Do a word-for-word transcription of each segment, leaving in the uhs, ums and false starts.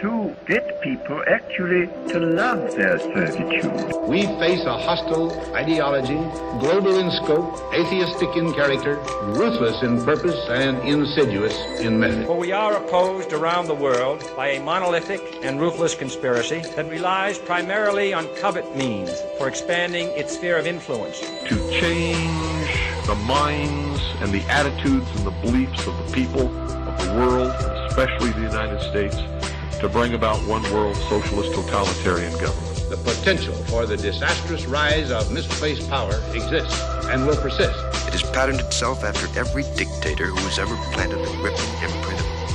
to get people actually to love their servitude. We face a hostile ideology, global in scope, atheistic in character, ruthless in purpose, and insidious in method. For we are opposed around the world by a monolithic and ruthless conspiracy that relies primarily on covert means for expanding its sphere of influence. To change the minds and the attitudes and the beliefs of the people of the world, especially the United States, to bring about one world socialist totalitarian government. The potential for the disastrous rise of misplaced power exists and will persist. It has patterned itself after every dictator who has ever planted the ripping imprint of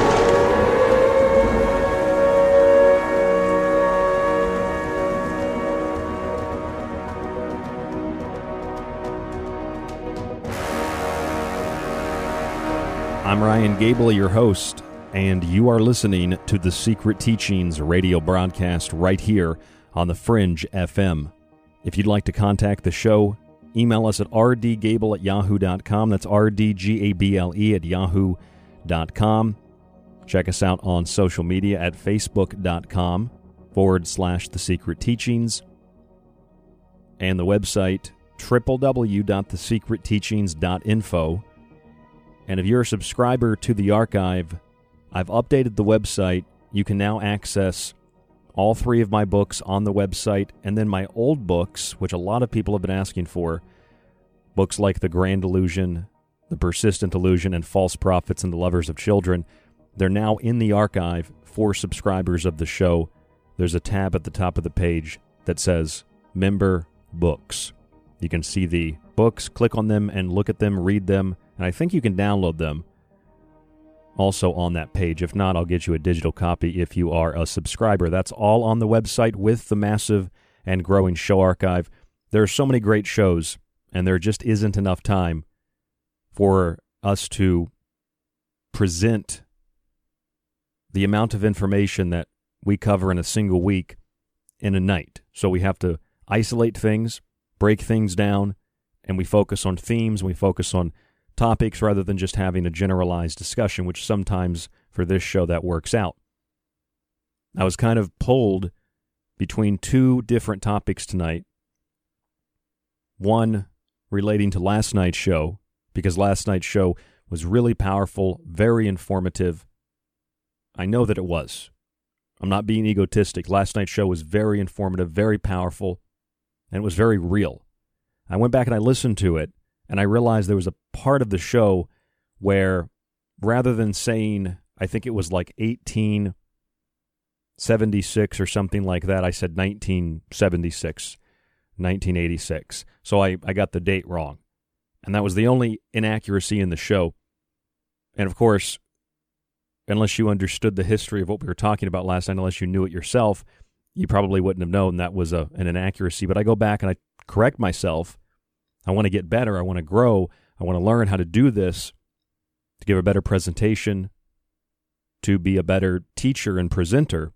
I'm Ryan Gable, your host, and you are listening to the Secret Teachings radio broadcast right here on the Fringe F M. If you'd like to contact the show, email us at r d gable at yahoo dot com. That's R D G A B L E at yahoo dot com. Check us out on social media at facebook dot com forward slash the Secret Teachings. And the website, w w w dot the secret teachings dot info. And if you're a subscriber to the archive, I've updated the website. You can now access all three of my books on the website, and then my old books, which a lot of people have been asking for, books like The Grand Illusion, The Persistent Illusion, and False Prophets and the Lovers of Children. They're now in the archive for subscribers of the show. There's a tab at the top of the page that says Member Books. You can see the books, click on them, and look at them, read them, and I think you can download them. also on that page. If not, I'll get you a digital copy if you are a subscriber. That's all on the website with the massive and growing show archive. There are so many great shows, and there just isn't enough time for us to present the amount of information that we cover in a single week in a night. So we have to isolate things, break things down, and we focus on themes, we focus on topics rather than just having a generalized discussion, which sometimes for this show that works out. I was kind of pulled between two different topics tonight. One relating to last night's show, because last night's show was really powerful, very informative. I know that it was. I'm not being egotistic. Last night's show was very informative, very powerful, and it was very real. I went back and I listened to it, and I realized there was a part of the show where rather than saying, I think it was like eighteen seventy-six or something like that, I said nineteen seventy-six, nineteen eighty-six. So I, I got the date wrong. And that was the only inaccuracy in the show. And of course, unless you understood the history of what we were talking about last night, unless you knew it yourself, you probably wouldn't have known that was a, an inaccuracy. But I go back and I correct myself. I want to get better. I want to grow. I want to learn how to do this, to give a better presentation, to be a better teacher and presenter.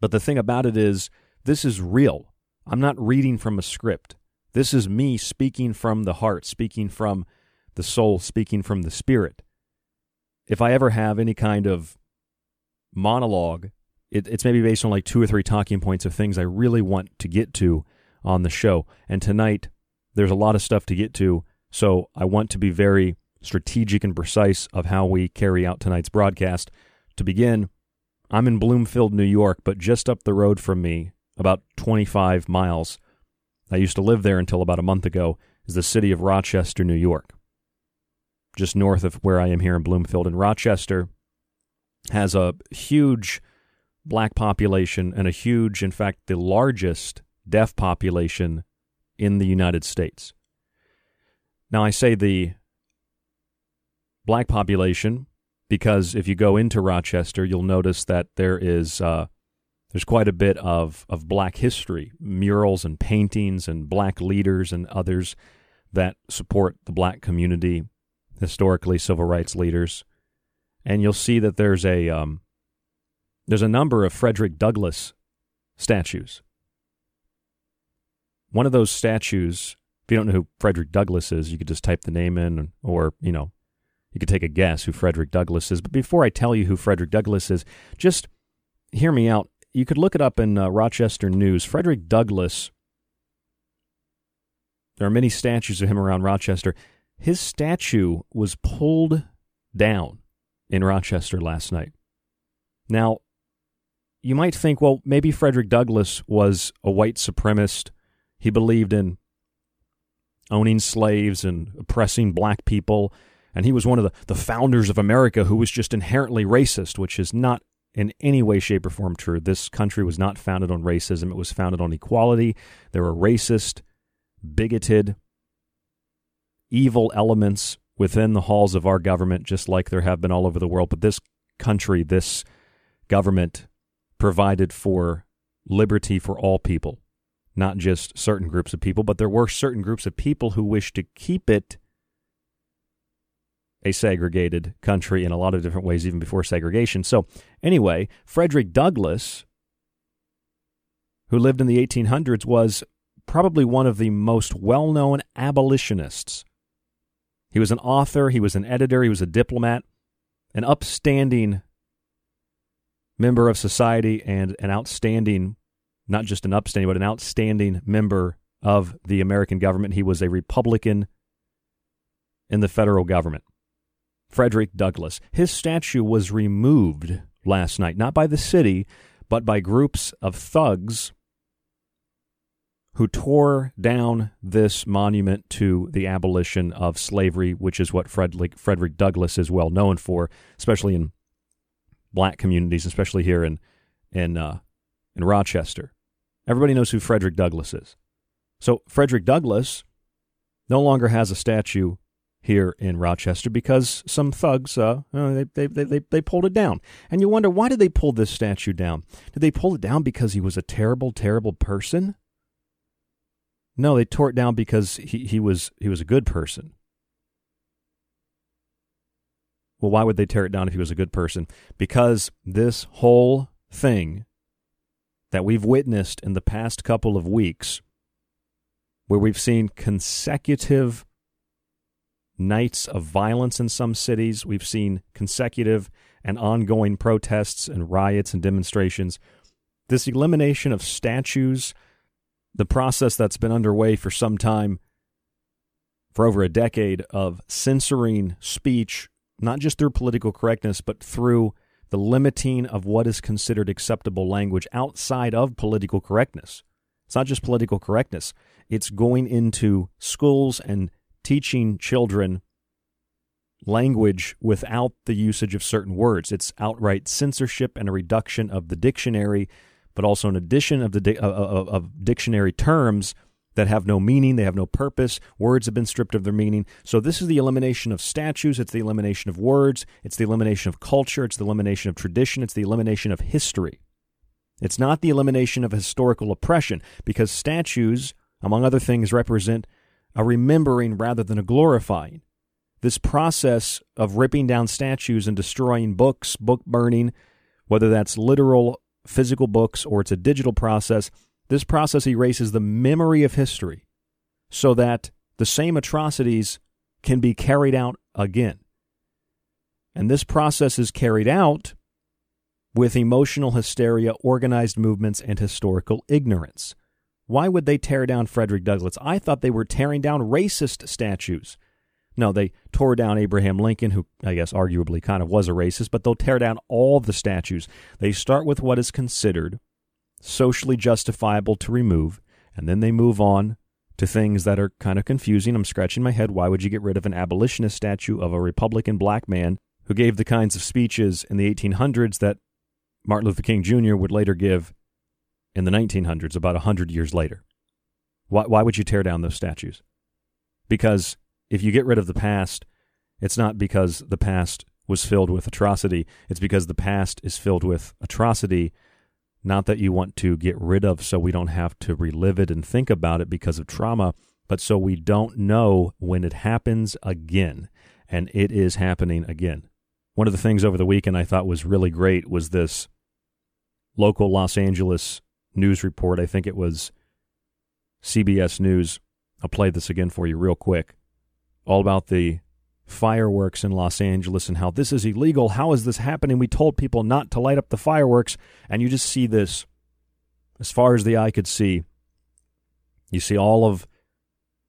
But the thing about it is, this is real. I'm not reading from a script. This is me speaking from the heart, speaking from the soul, speaking from the spirit. If I ever have any kind of monologue, it, it's maybe based on like two or three talking points of things I really want to get to on the show. And tonight, there's a lot of stuff to get to, so I want to be very strategic and precise of how we carry out tonight's broadcast. To begin, I'm in Bloomfield, New York, but just up the road from me, about twenty-five miles, I used to live there until about a month ago, is the city of Rochester, New York. Just north of where I am here in Bloomfield. And Rochester has a huge black population and a huge, in fact, the largest deaf population in the United States. Now, I say the black population because if you go into Rochester, you'll notice that there is uh, there's quite a bit of, of black history, murals and paintings and black leaders and others that support the black community, historically civil rights leaders, and you'll see that there's a um, there's a number of Frederick Douglass statues. One of those statues, if you don't know who Frederick Douglass is, you could just type the name in, or, you know, you could take a guess who Frederick Douglass is. But before I tell you who Frederick Douglass is, just hear me out. You could look it up in uh, Rochester News. Frederick Douglass, there are many statues of him around Rochester. His statue was pulled down in Rochester last night. Now, you might think, well, maybe Frederick Douglass was a white supremacist. He believed in owning slaves and oppressing black people, and he was one of the, the founders of America who was just inherently racist, which is not in any way, shape, or form true. This country was not founded on racism. It was founded on equality. There were racist, bigoted, evil elements within the halls of our government, just like there have been all over the world. But this country, this government provided for liberty for all people, not just certain groups of people. But there were certain groups of people who wished to keep it a segregated country in a lot of different ways, even before segregation. So anyway, Frederick Douglass, who lived in the eighteen hundreds, was probably one of the most well-known abolitionists. He was an author, he was an editor, he was a diplomat, an upstanding member of society, and an outstanding, not just an upstanding, but an outstanding member of the American government. He was a Republican in the federal government. Frederick Douglass. His statue was removed last night, not by the city, but by groups of thugs who tore down this monument to the abolition of slavery, which is what Frederick, Frederick Douglass is well known for, especially in black communities, especially here in in, uh, in Rochester. Everybody knows who Frederick Douglass is. So Frederick Douglass no longer has a statue here in Rochester because some thugs, uh, they, they, they, they pulled it down. And you wonder, why did they pull this statue down? Did they pull it down because he was a terrible, terrible person? No, they tore it down because he, he was he was a good person. Well, why would they tear it down if he was a good person? Because this whole thing that we've witnessed in the past couple of weeks, where we've seen consecutive nights of violence in some cities, we've seen consecutive and ongoing protests and riots and demonstrations, this elimination of statues, the process that's been underway for some time, for over a decade, of censoring speech, not just through political correctness, but through the limiting of what is considered acceptable language outside of political correctness. It's not just political correctness. It's going into schools and teaching children language without the usage of certain words. It's outright censorship and a reduction of the dictionary, but also an addition of the di- of, of dictionary terms that have no meaning, they have no purpose, words have been stripped of their meaning. So this is the elimination of statues, it's the elimination of words, it's the elimination of culture, it's the elimination of tradition, it's the elimination of history. It's not the elimination of historical oppression, because statues, among other things, represent a remembering rather than a glorifying. This process of ripping down statues and destroying books, book burning, whether that's literal, physical books, or it's a digital process, this process erases the memory of history so that the same atrocities can be carried out again. And this process is carried out with emotional hysteria, organized movements, and historical ignorance. Why would they tear down Frederick Douglass? I thought they were tearing down racist statues. No, they tore down Abraham Lincoln, who I guess arguably kind of was a racist, but they'll tear down all the statues. They start with what is considered socially justifiable to remove, and then they move on to things that are kind of confusing. I'm scratching my head. Why would you get rid of an abolitionist statue of a Republican black man who gave the kinds of speeches in the eighteen hundreds that Martin Luther King Junior would later give in the nineteen hundreds, about one hundred years later? Why, why would you tear down those statues? Because if you get rid of the past, it's not because the past was filled with atrocity. It's because the past is filled with atrocity. Not that you want to get rid of so we don't have to relive it and think about it because of trauma, but so we don't know when it happens again. And it is happening again. One of the things over the weekend I thought was really great was this local Los Angeles news report. I think it was C B S News. I'll play this again for you real quick. All about the fireworks in Los Angeles and how this is illegal. How is this happening? We told people not to light up the fireworks. And you just see this, as far as the eye could see, you see all of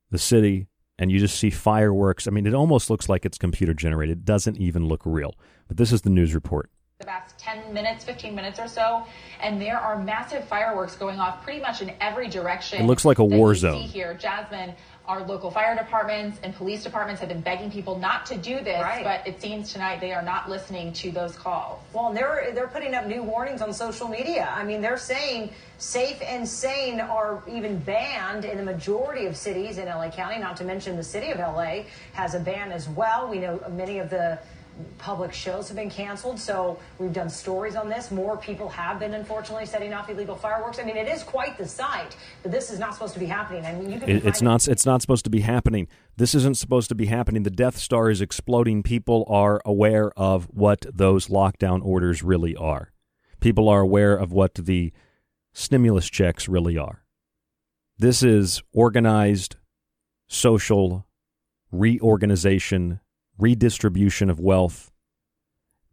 the city and you just see fireworks. I mean, it almost looks like it's computer generated. It doesn't even look real. But this is the news report. The past ten minutes, fifteen minutes or so, and there are massive fireworks going off pretty much in every direction. It looks like a war zone. See here, Jasmine, our local fire departments and police departments have been begging people not to do this, right. But it seems tonight they are not listening to those calls. Well, and they're they're putting up new warnings on social media. I mean, they're saying safe and sane are even banned in the majority of cities in L A County, not to mention the city of L A has a ban as well. We know many of the public shows have been canceled, so we've done stories on this. More people have been, unfortunately, setting off illegal fireworks. I mean, it is quite the sight, but this is not supposed to be happening. I mean, you can it, it's not. It's not supposed to be happening. This isn't supposed to be happening. The Death Star is exploding. People are aware of what those lockdown orders really are. People are aware of what the stimulus checks really are. This is organized social reorganization, redistribution of wealth.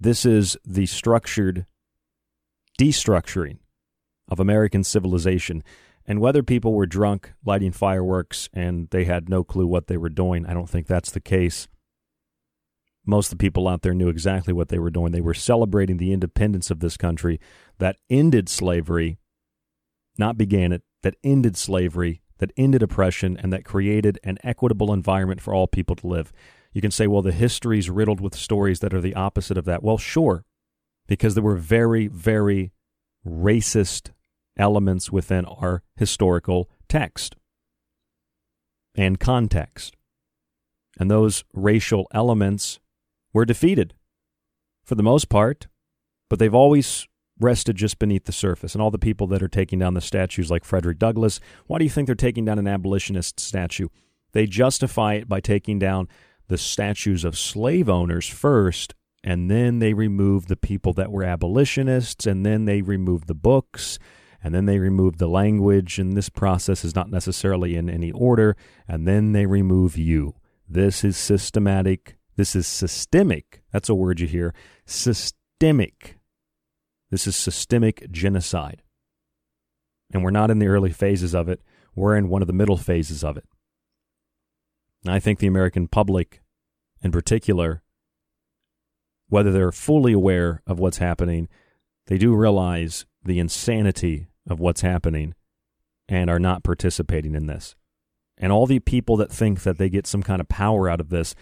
This is the structured destructuring of American civilization. And whether people were drunk lighting fireworks and they had no clue what they were doing, I don't think that's the case. Most of the people out there knew exactly what they were doing. They were celebrating the independence of this country that ended slavery, not began it, that ended slavery, that ended oppression, and that created an equitable environment for all people to live. You can say, well, the history's riddled with stories that are the opposite of that. Well, sure, because there were very, very racist elements within our historical text and context. and those racial elements were defeated for the most part, but they've always rested just beneath the surface. And all the people that are taking down the statues like Frederick Douglass, why do you think they're taking down an abolitionist statue? They justify it by taking down the statues of slave owners first, and then they remove the people that were abolitionists, and then they remove the books, and then they remove the language, and this process is not necessarily in any order, and then they remove you. This is systematic. This is systemic. That's a word you hear. Systemic. This is systemic genocide. And we're not in the early phases of it. We're in one of the middle phases of it. And I think the American public, in particular, whether they're fully aware of what's happening, they do realize the insanity of what's happening and are not participating in this. And all the people that think that they get some kind of power out of this,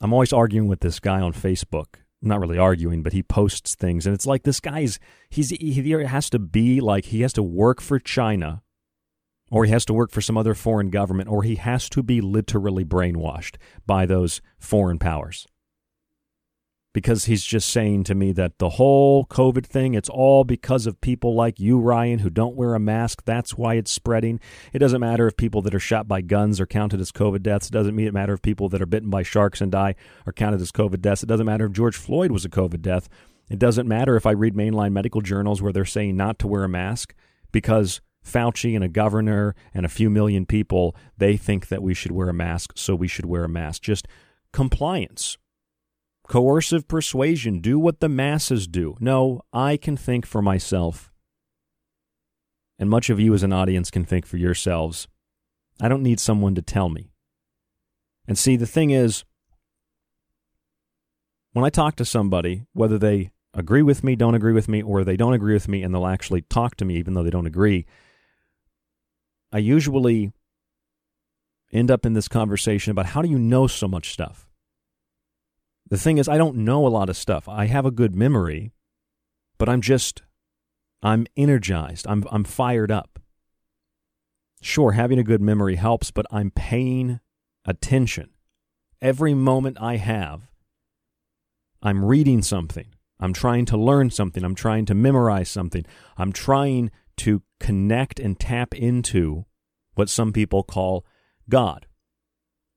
I'm always arguing with this guy on Facebook. I'm not really arguing, but he posts things. And it's like this guy's, he's, he has to be like, he has to work for China or he has to work for some other foreign government, or he has to be literally brainwashed by those foreign powers. Because he's just saying to me that the whole COVID thing, it's all because of people like you, Ryan, who don't wear a mask. That's why it's spreading. It doesn't matter if people that are shot by guns are counted as COVID deaths. It doesn't matter if people that are bitten by sharks and die are counted as COVID deaths. It doesn't matter if George Floyd was a COVID death. It doesn't matter if I read mainline medical journals where they're saying not to wear a mask because Fauci and a governor and a few million people, they think that we should wear a mask, so we should wear a mask. Just compliance. Coercive persuasion. Do what the masses do. No, I can think for myself. And much of you as an audience can think for yourselves. I don't need someone to tell me. And see, the thing is, when I talk to somebody, whether they agree with me, don't agree with me, or they don't agree with me, and they'll actually talk to me even though they don't agree, I usually end up in this conversation about how do you know so much stuff? The thing is, I don't know a lot of stuff. I have a good memory, but I'm just, I'm energized. I'm I'm fired up. Sure, having a good memory helps, but I'm paying attention. Every moment I have, I'm reading something. I'm trying to learn something. I'm trying to memorize something. I'm trying to connect and tap into what some people call God,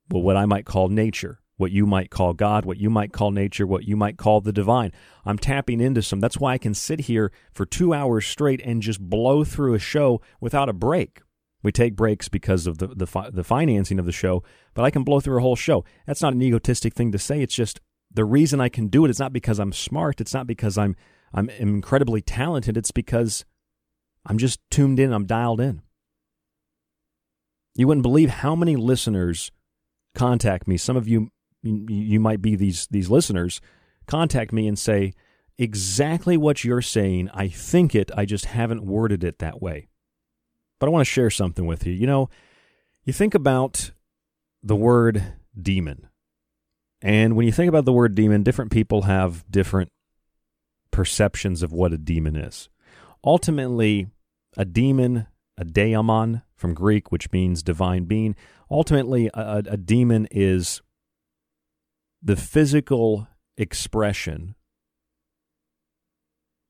well, what I might call nature. What you might call God, what you might call nature, what you might call the divine. I'm tapping into some. That's why I can sit here for two hours straight and just blow through a show without a break. We take breaks because of the the, fi- the financing of the show, but I can blow through a whole show. That's not an egotistic thing to say. It's just the reason I can do it. It's not because I'm smart. It's not because I'm I'm incredibly talented. It's because I'm just tuned in. I'm dialed in. You wouldn't believe how many listeners contact me. Some of you You might be these these listeners, contact me and say, exactly what you're saying, I think it, I just haven't worded it that way. But I want to share something with you. You know, you think about the word demon. And when you think about the word demon, different people have different perceptions of what a demon is. Ultimately, a demon, a daemon from Greek, which means divine being, ultimately a, a demon is the physical expression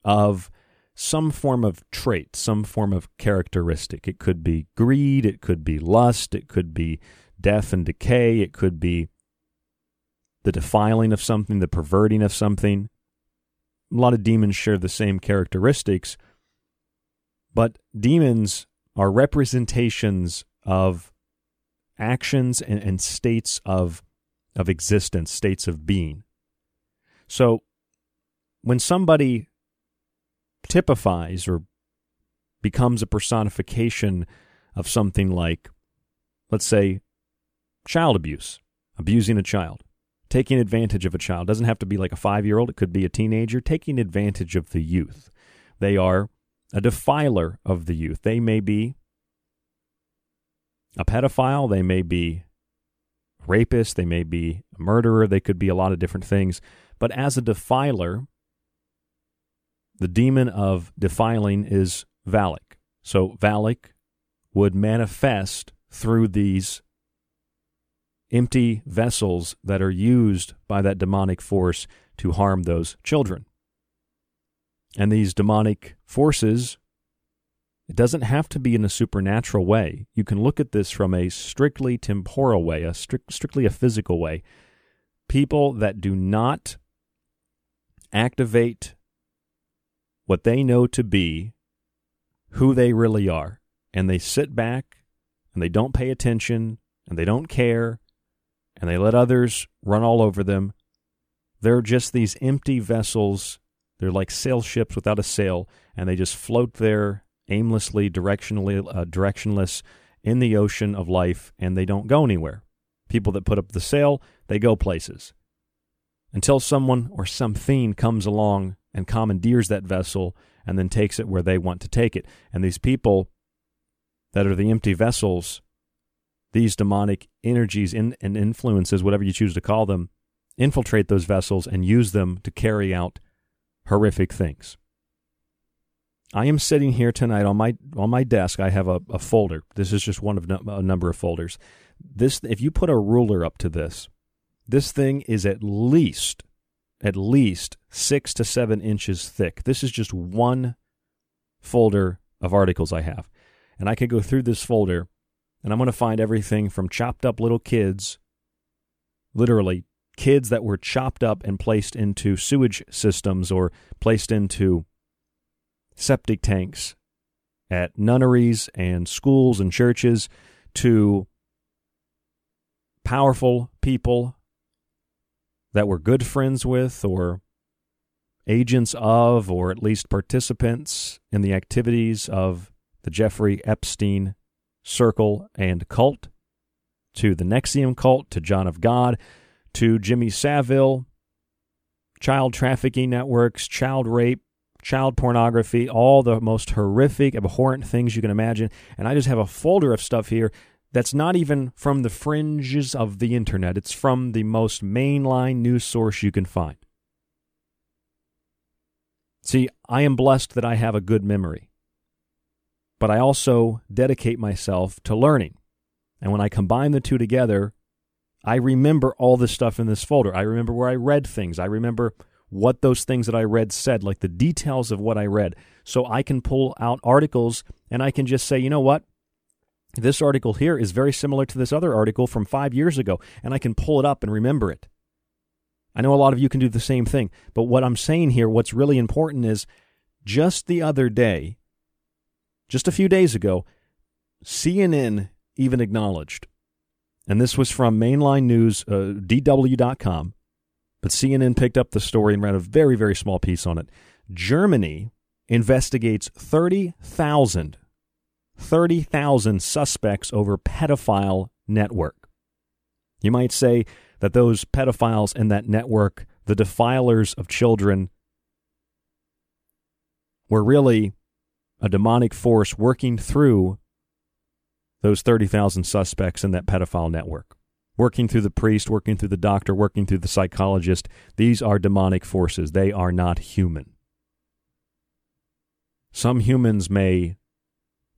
of some form of trait, some form of characteristic. It could be greed, it could be lust, it could be death and decay, it could be the defiling of something, the perverting of something. A lot of demons share the same characteristics, but demons are representations of actions and, and states of of existence, states of being. So when somebody typifies or becomes a personification of something like, let's say, child abuse, abusing a child, taking advantage of a child, doesn't have to be like a five-year-old, it could be a teenager, taking advantage of the youth. They are a defiler of the youth. They may be a pedophile, they may be rapist, they may be a murderer, they could be a lot of different things. But as a defiler, the demon of defiling is Valak. So Valak would manifest through these empty vessels that are used by that demonic force to harm those children. And these demonic forces, it doesn't have to be in a supernatural way. You can look at this from a strictly temporal way, a strict, strictly a physical way. People that do not activate what they know to be who they really are, and they sit back and they don't pay attention and they don't care and they let others run all over them. They're just these empty vessels. They're like sail ships without a sail, and they just float there aimlessly, directionally, uh, directionless in the ocean of life, and they don't go anywhere. People that put up the sail, they go places. Until someone or something comes along and commandeers that vessel and then takes it where they want to take it. And these people that are the empty vessels, these demonic energies and influences, whatever you choose to call them, infiltrate those vessels and use them to carry out horrific things. I am sitting here tonight on my on my desk. I have a, a folder. This is just one of no, a number of folders. This, if you put a ruler up to this, this thing is at least, at least six to seven inches thick. This is just one folder of articles I have. And I could go through this folder, and I'm going to find everything from chopped up little kids, literally kids that were chopped up and placed into sewage systems or placed into septic tanks at nunneries and schools and churches, to powerful people that were good friends with or agents of, or at least participants in the activities of the Jeffrey Epstein circle and cult, to the NXIVM cult, to John of God, to Jimmy Savile, child trafficking networks, child rape, child pornography, all the most horrific, abhorrent things you can imagine. And I just have a folder of stuff here that's not even from the fringes of the internet. It's from the most mainline news source you can find. See, I am blessed that I have a good memory, but I also dedicate myself to learning. And when I combine the two together, I remember all the stuff in this folder. I remember where I read things. I remember what those things that I read said, like the details of what I read. So I can pull out articles and I can just say, you know what? This article here is very similar to this other article from five years ago, and I can pull it up and remember it. I know a lot of you can do the same thing, but what I'm saying here, what's really important is just the other day, just a few days ago, C N N even acknowledged, and this was from mainline news, uh, D W dot com, but C N N picked up the story and ran a very, very small piece on it. Germany investigates thirty thousand suspects over pedophile network. You might say that those pedophiles in that network, the defilers of children, were really a demonic force working through those thirty thousand suspects in that pedophile network. Working through the priest, working through the doctor, working through the psychologist. These are demonic forces. They are not human. Some humans may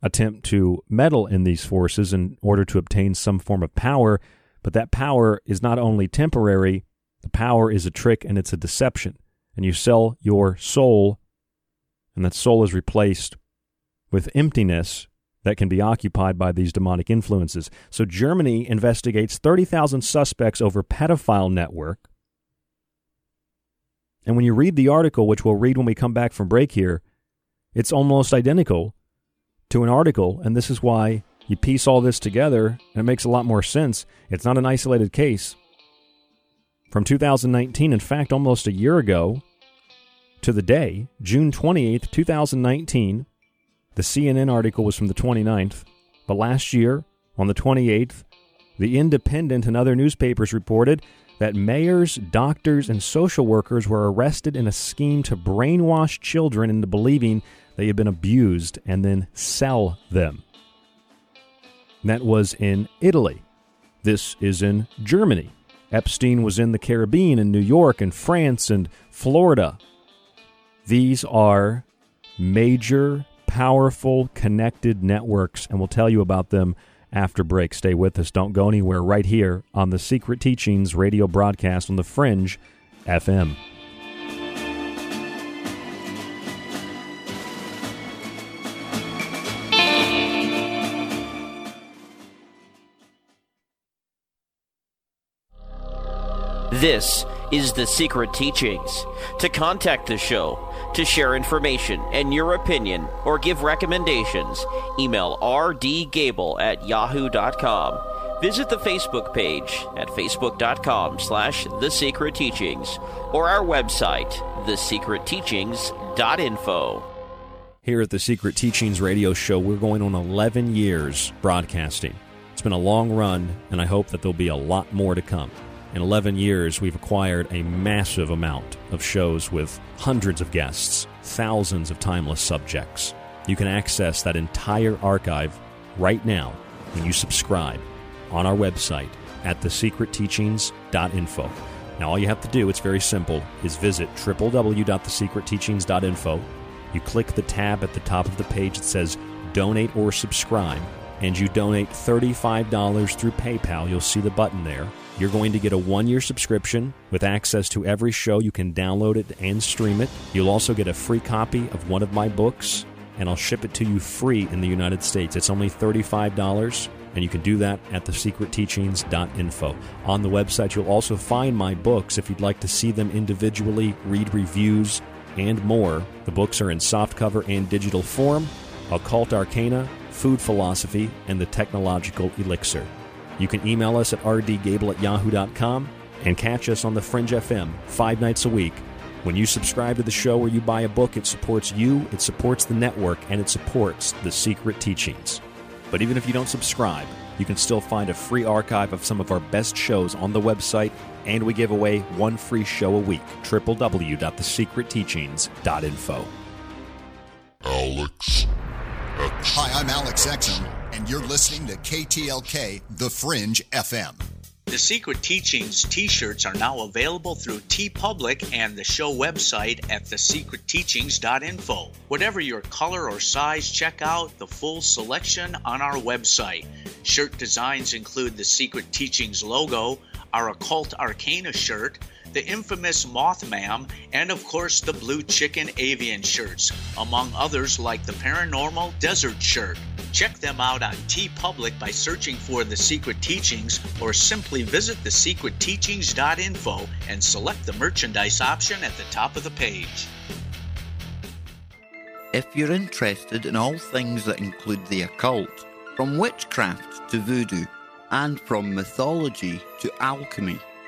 attempt to meddle in these forces in order to obtain some form of power, but that power is not only temporary. The power is a trick and it's a deception. And you sell your soul, and that soul is replaced with emptiness that can be occupied by these demonic influences. So Germany investigates thirty thousand suspects over pedophile network. And when you read the article, which we'll read when we come back from break here, it's almost identical to an article, and this is why you piece all this together, and it makes a lot more sense. It's not an isolated case. From two thousand nineteen, in fact, almost a year ago to the day, June twenty-eighth, twenty nineteen, the C N N article was from the twenty-ninth, but last year, on the twenty-eighth, The Independent and other newspapers reported that mayors, doctors, and social workers were arrested in a scheme to brainwash children into believing they had been abused and then sell them. And that was in Italy. This is in Germany. Epstein was in the Caribbean and New York and France and Florida. These are major, powerful, connected networks, and we'll tell you about them after break. Stay with us. Don't go anywhere right here on the Secret Teachings radio broadcast on the Fringe F M. This is the Secret Teachings. To contact the show, to share information and your opinion, or give recommendations, email r d gable at yahoo dot com. Visit the Facebook page at facebook dot com slash the secret teachings or our website, the secret teachings dot info. Here at the Secret Teachings radio show, we're going on eleven years broadcasting. It's been a long run, and I hope that there'll be a lot more to come. In eleven years, we've acquired a massive amount of shows with hundreds of guests, thousands of timeless subjects. You can access that entire archive right now when you subscribe on our website at the secret teachings dot info. Now, all you have to do, it's very simple, is visit w w w dot the secret teachings dot info. You click the tab at the top of the page that says Donate or Subscribe, and you donate thirty-five dollars through PayPal. You'll see the button there. You're going to get a one-year subscription with access to every show. You can download it and stream it. You'll also get a free copy of one of my books, and I'll ship it to you free in the United States. It's only thirty-five dollars, and you can do that at the secret teachings dot info. On the website, you'll also find my books if you'd like to see them individually, read reviews, and more. The books are in softcover and digital form: Occult Arcana, Food Philosophy, and the Technological Elixir. You can email us at r d gable at yahoo dot com and catch us on the Fringe F M five nights a week. When you subscribe to the show or you buy a book, it supports you, it supports the network, and it supports the Secret Teachings. But even if you don't subscribe, you can still find a free archive of some of our best shows on the website, and we give away one free show a week, w w w dot the secret teachings dot info. Alex Exum. Hi, I'm Alex Exum, and you're listening to K T L K, The Fringe F M. The Secret Teachings t-shirts are now available through TeePublic and the show website at the secret teachings dot info. Whatever your color or size, check out the full selection on our website. Shirt designs include the Secret Teachings logo, our Occult Arcana shirt, the infamous Mothman, and of course the Blue Chicken Avian shirts, among others like the Paranormal Desert shirt. Check them out on TeePublic by searching for The Secret Teachings, or simply visit the secret teachings dot info and select the merchandise option at the top of the page. If you're interested in all things that include the occult, from witchcraft to voodoo, and from mythology to alchemy,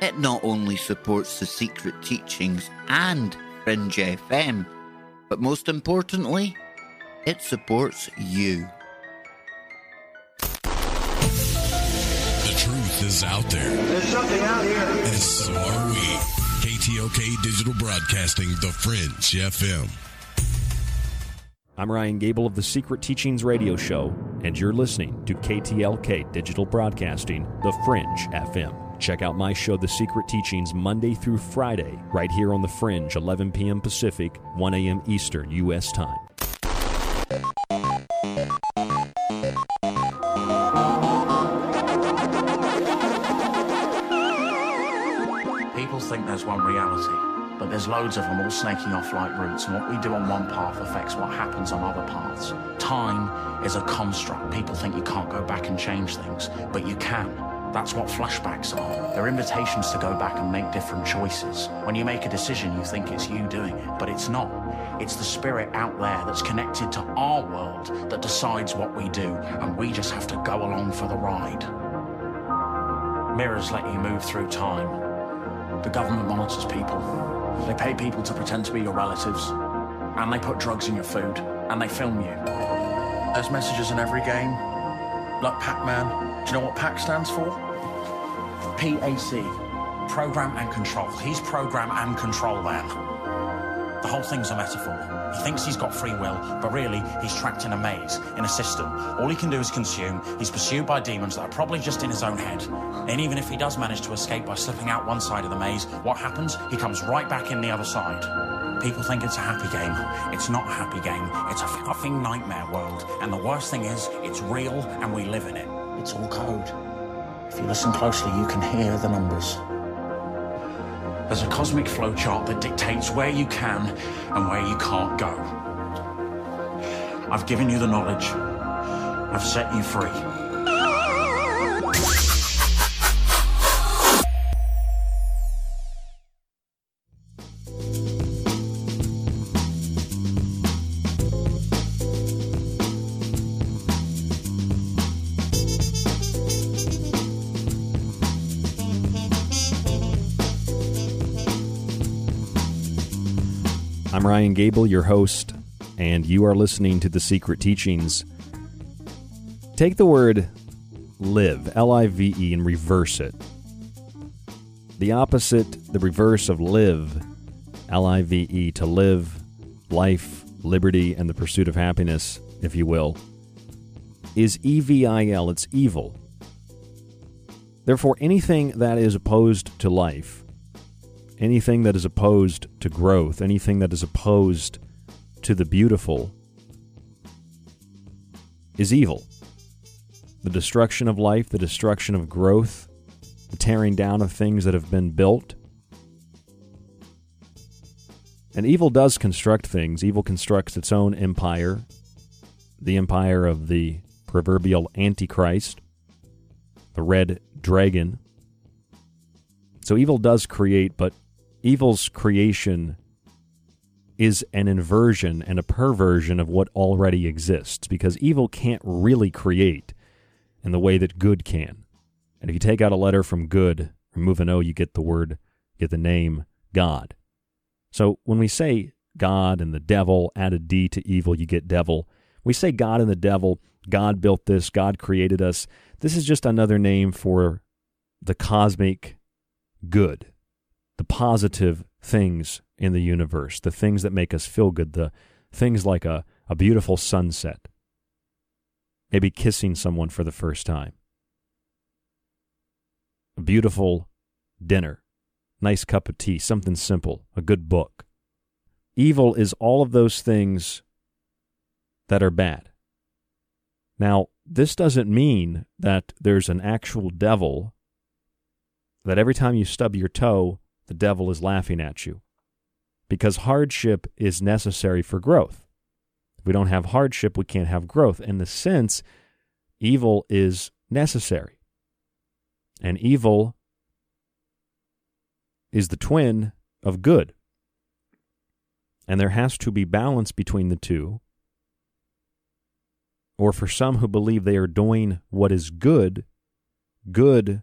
It not only supports the Secret Teachings and Fringe F M, but most importantly, it supports you. The truth is out there. There's something out here. And so are we. K T L K Digital Broadcasting, The Fringe F M. I'm Ryan Gable of the Secret Teachings radio show, and you're listening to K T L K Digital Broadcasting, The Fringe F M. Check out my show, The Secret Teachings, Monday through Friday, right here on The Fringe, eleven p.m. Pacific, one a.m. Eastern, U S time. People think there's one reality, but there's loads of them all snaking off like roots, and what we do on one path affects what happens on other paths. Time is a construct. People think you can't go back and change things, but you can. That's what flashbacks are. They're invitations to go back and make different choices. When you make a decision, you think it's you doing it, but it's not. It's the spirit out there that's connected to our world that decides what we do, and we just have to go along for the ride. Mirrors let you move through time. The government monitors people. They pay people to pretend to be your relatives, and they put drugs in your food, and they film you. There's messages in every game, like Pac-Man. Do you know what PAC stands for? P A C, Program and Control. He's Program and Control Man. The whole thing's a metaphor. He thinks he's got free will, but really, he's trapped in a maze, in a system. All he can do is consume. He's pursued by demons that are probably just in his own head. And even if he does manage to escape by slipping out one side of the maze, what happens? He comes right back in the other side. People think it's a happy game. It's not a happy game. It's a fucking nightmare world. And the worst thing is, it's real and we live in it. It's all code. If you listen closely, you can hear the numbers. There's a cosmic flowchart that dictates where you can and where you can't go. I've given you the knowledge. I've set you free. I'm Ryan Gable, your host, and you are listening to The Secret Teachings. Take the word live, L I V E, and reverse it. The opposite, the reverse of live, L I V E, to live, life, liberty, and the pursuit of happiness, if you will, is E V I L, it's evil. Therefore, anything that is opposed to life, anything that is opposed to growth, anything that is opposed to the beautiful, is evil. The destruction of life, the destruction of growth, the tearing down of things that have been built. And evil does construct things. Evil constructs its own empire, the empire of the proverbial Antichrist, the red dragon. So evil does create, but evil's creation is an inversion and a perversion of what already exists, because evil can't really create in the way that good can. And if you take out a letter from good, remove an O, you get the word, get the name God. So when we say God and the devil, add a D to evil, you get devil. We say God and the devil, God built this, God created us. This is just another name for the cosmic good, the positive things in the universe, the things that make us feel good, the things like a, a beautiful sunset, maybe kissing someone for the first time, a beautiful dinner, nice cup of tea, something simple, a good book. Evil is all of those things that are bad. Now, this doesn't mean that there's an actual devil, that every time you stub your toe, the devil is laughing at you. Because hardship is necessary for growth. If we don't have hardship, we can't have growth. In the sense, evil is necessary. And evil is the twin of good. And there has to be balance between the two. Or for some who believe they are doing what is good, good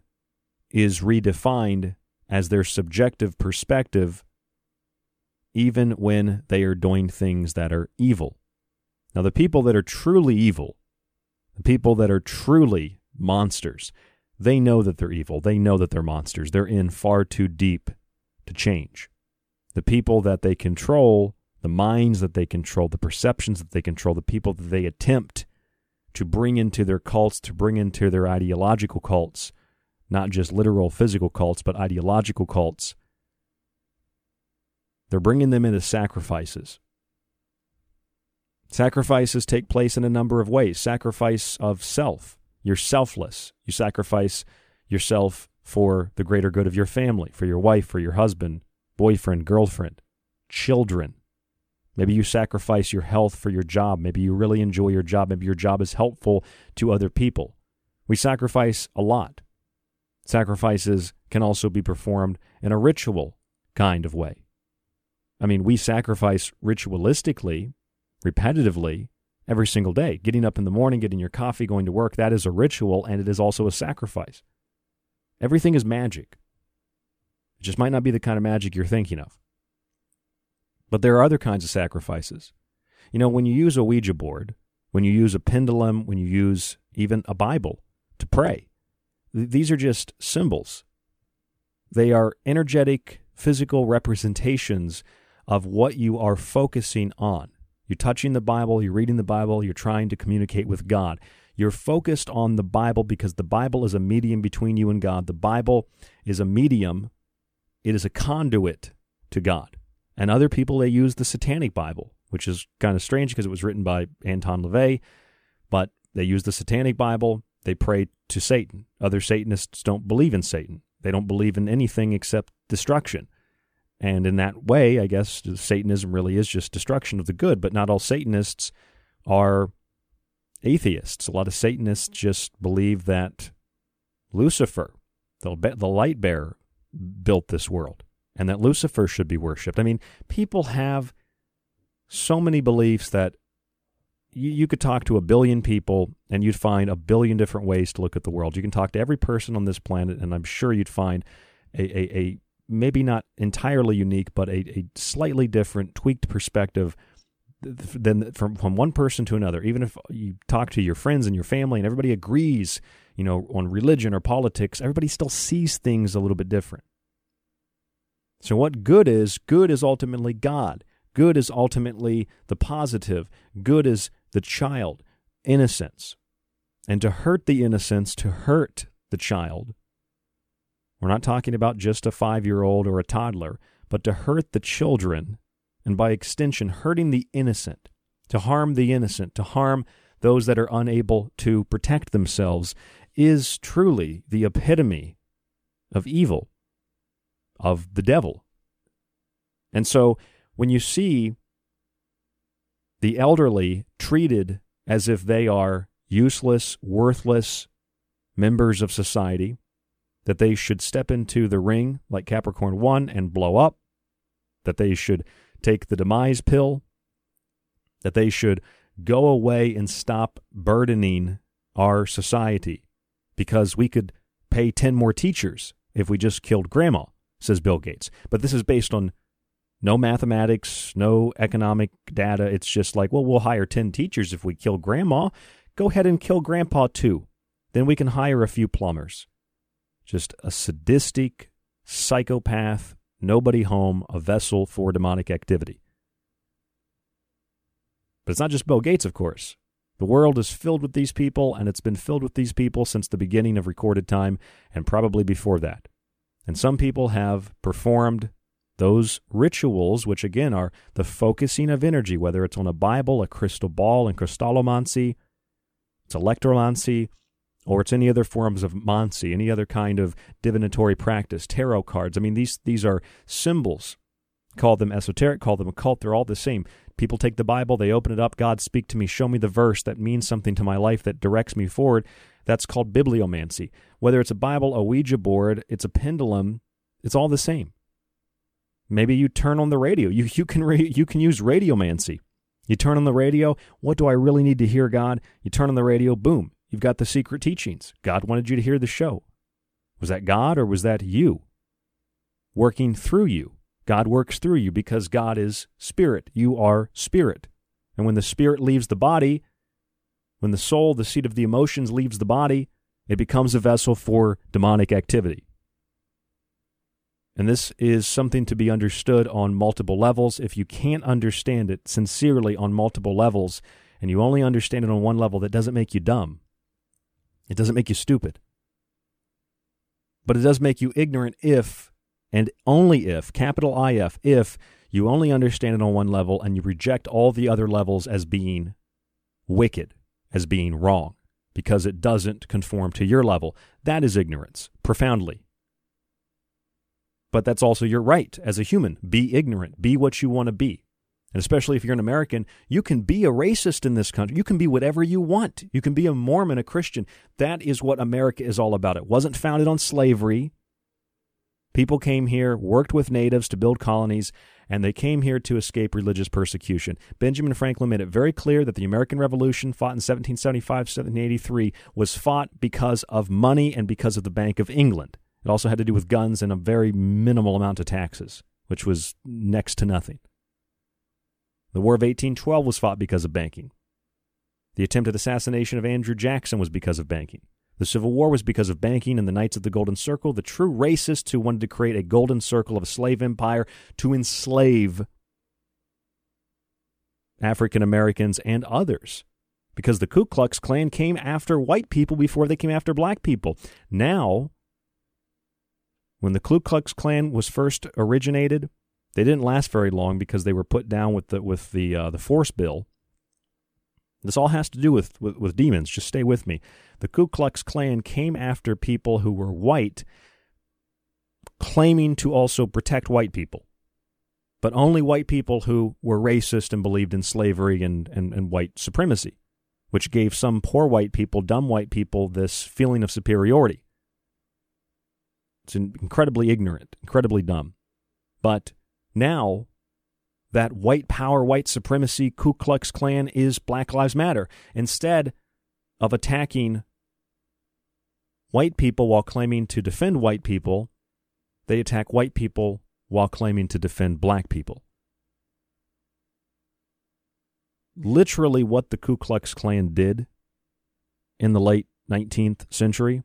is redefined as their subjective perspective even when they are doing things that are evil. Now, the people that are truly evil, the people that are truly monsters, they know that they're evil. They know that they're monsters. They're in far too deep to change. The people that they control, the minds that they control, the perceptions that they control, the people that they attempt to bring into their cults, to bring into their ideological cults, not just literal physical cults, but ideological cults. They're bringing them into sacrifices. Sacrifices take place in a number of ways. Sacrifice of self. You're selfless. You sacrifice yourself for the greater good of your family, for your wife, for your husband, boyfriend, girlfriend, children. Maybe you sacrifice your health for your job. Maybe you really enjoy your job. Maybe your job is helpful to other people. We sacrifice a lot. Sacrifices can also be performed in a ritual kind of way. I mean, we sacrifice ritualistically, repetitively, every single day. Getting up in the morning, getting your coffee, going to work, that is a ritual, and it is also a sacrifice. Everything is magic. It just might not be the kind of magic you're thinking of. But there are other kinds of sacrifices. You know, when you use a Ouija board, when you use a pendulum, when you use even a Bible to pray, th- these are just symbols. They are energetic, physical representations of what you are focusing on. You're touching the Bible, you're reading the Bible, you're trying to communicate with God. You're focused on the Bible because the Bible is a medium between you and God. The Bible is a medium. It is a conduit to God. And other people, they use the Satanic Bible, which is kind of strange because it was written by Anton LaVey, but they use the Satanic Bible. They pray to Satan. Other Satanists don't believe in Satan. They don't believe in anything except destruction. And in that way, I guess, Satanism really is just destruction of the good, but not all Satanists are atheists. A lot of Satanists just believe that Lucifer, the light bearer, built this world, and that Lucifer should be worshipped. I mean, people have so many beliefs that you, you could talk to a billion people and you'd find a billion different ways to look at the world. You can talk to every person on this planet, and I'm sure you'd find a, a, a maybe not entirely unique, but a, a slightly different, tweaked perspective than from, from one person to another. Even if you talk to your friends and your family and everybody agrees, you know, on religion or politics, everybody still sees things a little bit different. So what good is, good is ultimately God. Good is ultimately the positive. Good is the child, innocence. And to hurt the innocence, to hurt the child, we're not talking about just a five-year-old or a toddler, but to hurt the children, and by extension, hurting the innocent, to harm the innocent, to harm those that are unable to protect themselves, is truly the epitome of evil, of the devil. And so when you see the elderly treated as if they are useless, worthless members of society, that they should step into the ring like Capricorn one and blow up, that they should take the demise pill, that they should go away and stop burdening our society because we could pay ten more teachers if we just killed grandma, says Bill Gates. But this is based on no mathematics, no economic data. It's just like, well, we'll hire ten teachers if we kill grandma. Go ahead and kill grandpa too. Then we can hire a few plumbers. Just a sadistic psychopath, nobody home, a vessel for demonic activity. But it's not just Bill Gates, of course. The world is filled with these people, and it's been filled with these people since the beginning of recorded time, and probably before that. And some people have performed those rituals, which again are the focusing of energy, whether it's on a Bible, a crystal ball, and crystallomancy, it's electromancy, or it's any other forms of mancy, any other kind of divinatory practice, tarot cards. I mean, these these are symbols. Call them esoteric, call them occult, they're all the same. People take the Bible, they open it up, God speak to me, show me the verse that means something to my life that directs me forward. That's called bibliomancy. Whether it's a Bible, a Ouija board, it's a pendulum, it's all the same. Maybe you turn on the radio. You you can re, you can use radiomancy. You turn on the radio, what do I really need to hear, God? You turn on the radio, boom. You've got the secret teachings. God wanted you to hear the show. Was that God or was that you working through you? God works through you because God is spirit. You are spirit. And when the spirit leaves the body, when the soul, the seat of the emotions, leaves the body, it becomes a vessel for demonic activity. And this is something to be understood on multiple levels. If you can't understand it sincerely on multiple levels, and you only understand it on one level, that doesn't make you dumb. It doesn't make you stupid. But it does make you ignorant if, and only if, capital I F, if you only understand it on one level and you reject all the other levels as being wicked, as being wrong, because it doesn't conform to your level. That is ignorance, profoundly. But that's also your right as a human. Be ignorant. Be what you want to be. and especially if you're an American, you can be a racist in this country. You can be whatever you want. You can be a Mormon, a Christian. That is what America is all about. It wasn't founded on slavery. People came here, worked with natives to build colonies, and they came here to escape religious persecution. Benjamin Franklin made it very clear that the American Revolution, fought in seventeen seventy-five to seventeen eighty-three, was fought because of money and because of the Bank of England. It also had to do with guns and a very minimal amount of taxes, which was next to nothing. The War of eighteen twelve was fought because of banking. The attempted assassination of Andrew Jackson was because of banking. The Civil War was because of banking and the Knights of the Golden Circle, the true racists who wanted to create a golden circle of a slave empire to enslave African Americans and others. Because the Ku Klux Klan came after white people before they came after black people. Now, when the Ku Klux Klan was first originated, they didn't last very long because they were put down with the with the uh, the force bill. This all has to do with, with with demons. Just stay with me. The Ku Klux Klan came after people who were white, claiming to also protect white people, but only white people who were racist and believed in slavery and and, and white supremacy, which gave some poor white people, dumb white people, this feeling of superiority. It's incredibly ignorant, incredibly dumb. But now that white power, white supremacy, Ku Klux Klan is Black Lives Matter. Instead of attacking white people while claiming to defend white people, they attack white people while claiming to defend black people. Literally what the Ku Klux Klan did in the late nineteenth century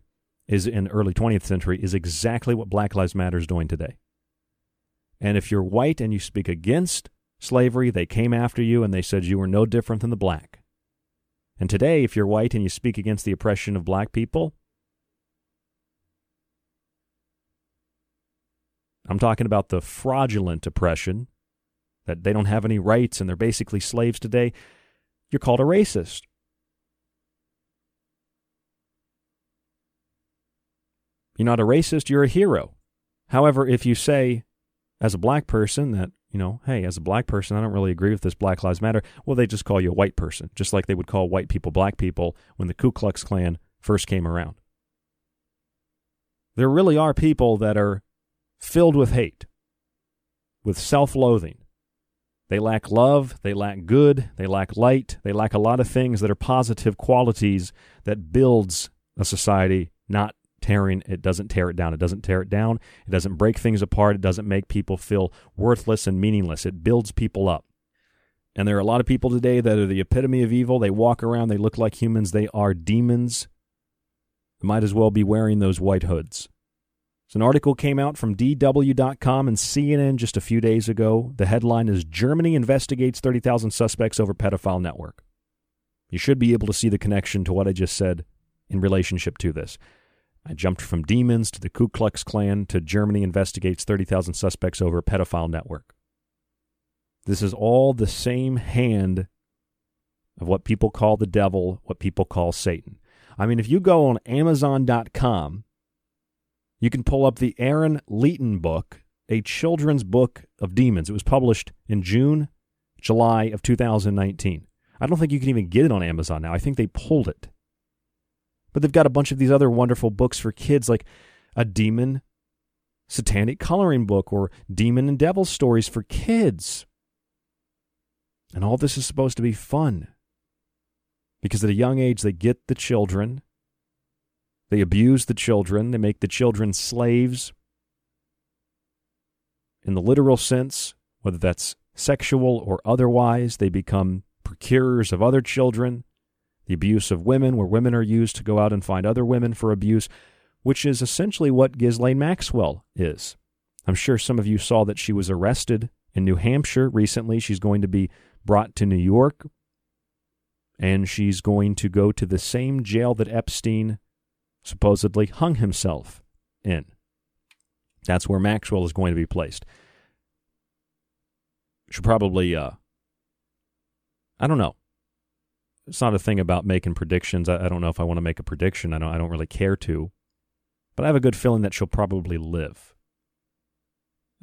is in early twentieth century is exactly what Black Lives Matter is doing today. And if you're white and you speak against slavery, they came after you and they said you were no different than the black. And today, if you're white and you speak against the oppression of black people, I'm talking about the fraudulent oppression, that they don't have any rights and they're basically slaves today, you're called a racist. You're not a racist, you're a hero. However, if you say, as a black person, that, you know, hey, as a black person, I don't really agree with this Black Lives Matter, well, they just call you a white person, just like they would call white people black people when the Ku Klux Klan first came around. There really are people that are filled with hate, with self-loathing. They lack love, they lack good, they lack light, they lack a lot of things that are positive qualities that builds a society, not tearing. It doesn't tear it down. It doesn't tear it down. It doesn't break things apart. It doesn't make people feel worthless and meaningless. It builds people up. And there are a lot of people today that are the epitome of evil. They walk around. They look like humans. They are demons. They might as well be wearing those white hoods. So an article came out from D W dot com and C N N just a few days ago. The headline is, Germany investigates thirty thousand suspects over pedophile network. You should be able to see the connection to what I just said in relationship to this. I jumped from demons to the Ku Klux Klan to Germany investigates thirty thousand suspects over a pedophile network. This is all the same hand of what people call the devil, what people call Satan. I mean, if you go on Amazon dot com, you can pull up the Aaron Leighton book, a children's book of demons. It was published in June, July of two thousand nineteen. I don't think you can even get it on Amazon now. I think they pulled it. But they've got a bunch of these other wonderful books for kids, like a demon satanic coloring book or demon and devil stories for kids. And all this is supposed to be fun because at a young age, they get the children. They abuse the children. They make the children slaves in the literal sense, whether that's sexual or otherwise. They become procurers of other children. The abuse of women, where women are used to go out and find other women for abuse, which is essentially what Ghislaine Maxwell is. I'm sure some of you saw that she was arrested in New Hampshire recently. She's going to be brought to New York, and she's going to go to the same jail that Epstein supposedly hung himself in. That's where Maxwell is going to be placed. She'll probably, uh, I don't know. It's not a thing about making predictions. I, I don't know if I want to make a prediction. I don't, I don't really care to. But I have a good feeling that she'll probably live.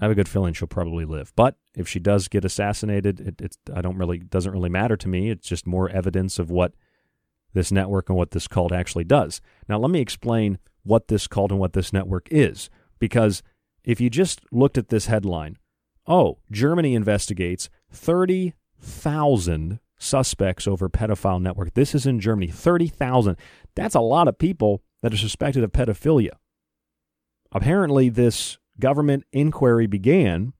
I have a good feeling she'll probably live. But if she does get assassinated, it it's, I don't really doesn't really matter to me. It's just more evidence of what this network and what this cult actually does. Now, let me explain what this cult and what this network is, because if you just looked at this headline, oh, Germany investigates thirty thousand suspects over pedophile network. This is in Germany, thirty thousand. That's a lot of people that are suspected of pedophilia. Apparently, this government inquiry began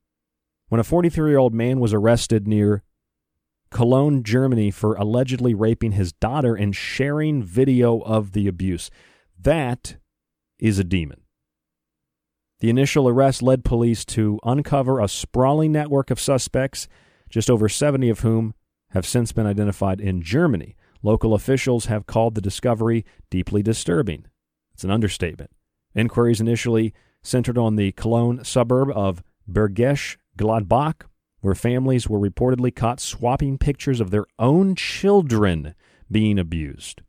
when a forty-three-year-old man was arrested near Cologne, Germany, for allegedly raping his daughter and sharing video of the abuse. That is a demon. The initial arrest led police to uncover a sprawling network of suspects, just over seventy of whom have since been identified in Germany. Local officials have called the discovery deeply disturbing. It's an understatement. Inquiries initially centered on the Cologne suburb of Bergisch Gladbach, where families were reportedly caught swapping pictures of their own children being abused.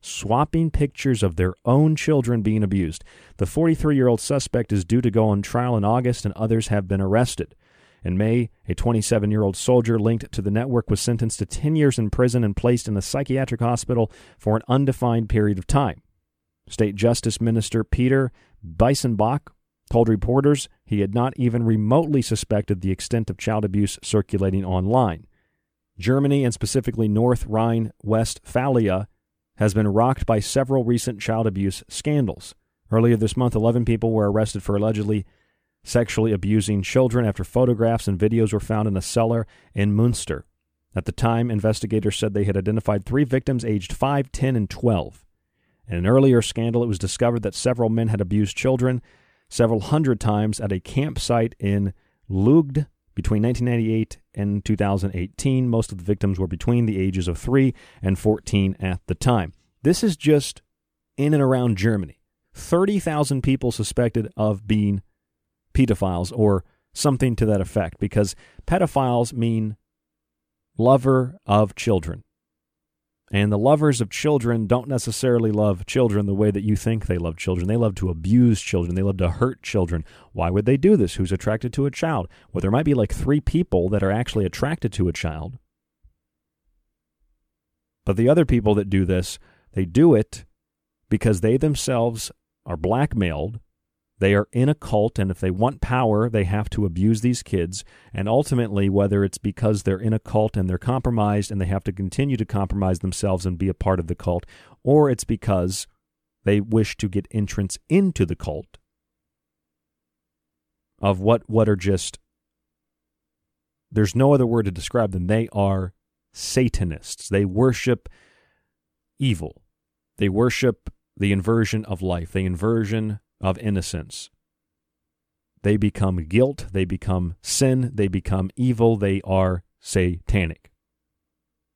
Swapping pictures of their own children being abused. The forty-three-year-old suspect is due to go on trial in August, and others have been arrested. In May, a twenty-seven-year-old soldier linked to the network was sentenced to ten years in prison and placed in a psychiatric hospital for an undefined period of time. State Justice Minister Peter Biesenbach told reporters he had not even remotely suspected the extent of child abuse circulating online. Germany, and specifically North Rhine-Westphalia, has been rocked by several recent child abuse scandals. Earlier this month, eleven people were arrested for allegedly sexually abusing children after photographs and videos were found in a cellar in Munster. At the time, investigators said they had identified three victims aged five, ten, and twelve. In an earlier scandal, it was discovered that several men had abused children several hundred times at a campsite in Lugd between nineteen ninety-eight and two thousand eighteen. Most of the victims were between the ages of three and fourteen at the time. This is just in and around Germany. thirty thousand people suspected of being pedophiles or something to that effect, because pedophiles mean lover of children. And the lovers of children don't necessarily love children the way that you think they love children. They love to abuse children. They love to hurt children. Why would they do this? Who's attracted to a child? Well, there might be like three people that are actually attracted to a child. But the other people that do this, they do it because they themselves are blackmailed. They are in a cult, and if they want power, they have to abuse these kids. And ultimately, whether it's because they're in a cult and they're compromised and they have to continue to compromise themselves and be a part of the cult, or it's because they wish to get entrance into the cult of what, what are just, there's no other word to describe them. They are Satanists. They worship evil. They worship the inversion of life, the inversion of innocence. They become guilt, they become sin, they become evil, they are satanic.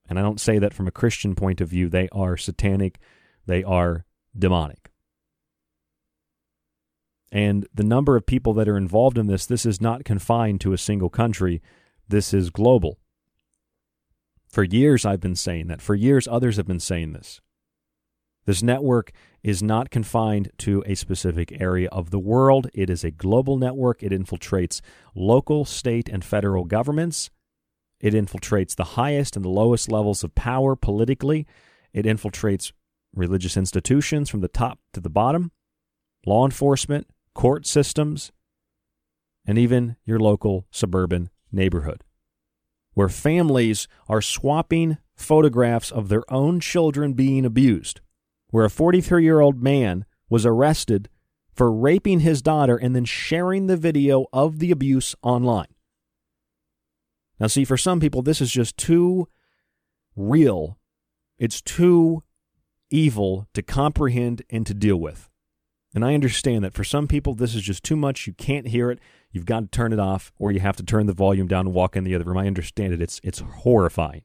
And I don't say that from a Christian point of view. They are satanic, they are demonic. And the number of people that are involved in this, this is not confined to a single country. This is global. For years I've been saying that. For years others have been saying this. This network is not confined to a specific area of the world. It is a global network. It infiltrates local, state, and federal governments. It infiltrates the highest and the lowest levels of power politically. It infiltrates religious institutions from the top to the bottom, law enforcement, court systems, and even your local suburban neighborhood, where families are swapping photographs of their own children being abused, where a forty-three-year-old man was arrested for raping his daughter and then sharing the video of the abuse online. Now, see, for some people, this is just too real. It's too evil to comprehend and to deal with. And I understand that for some people, this is just too much. You can't hear it. You've got to turn it off, or you have to turn the volume down and walk in the other room. I understand it. It's, it's horrifying,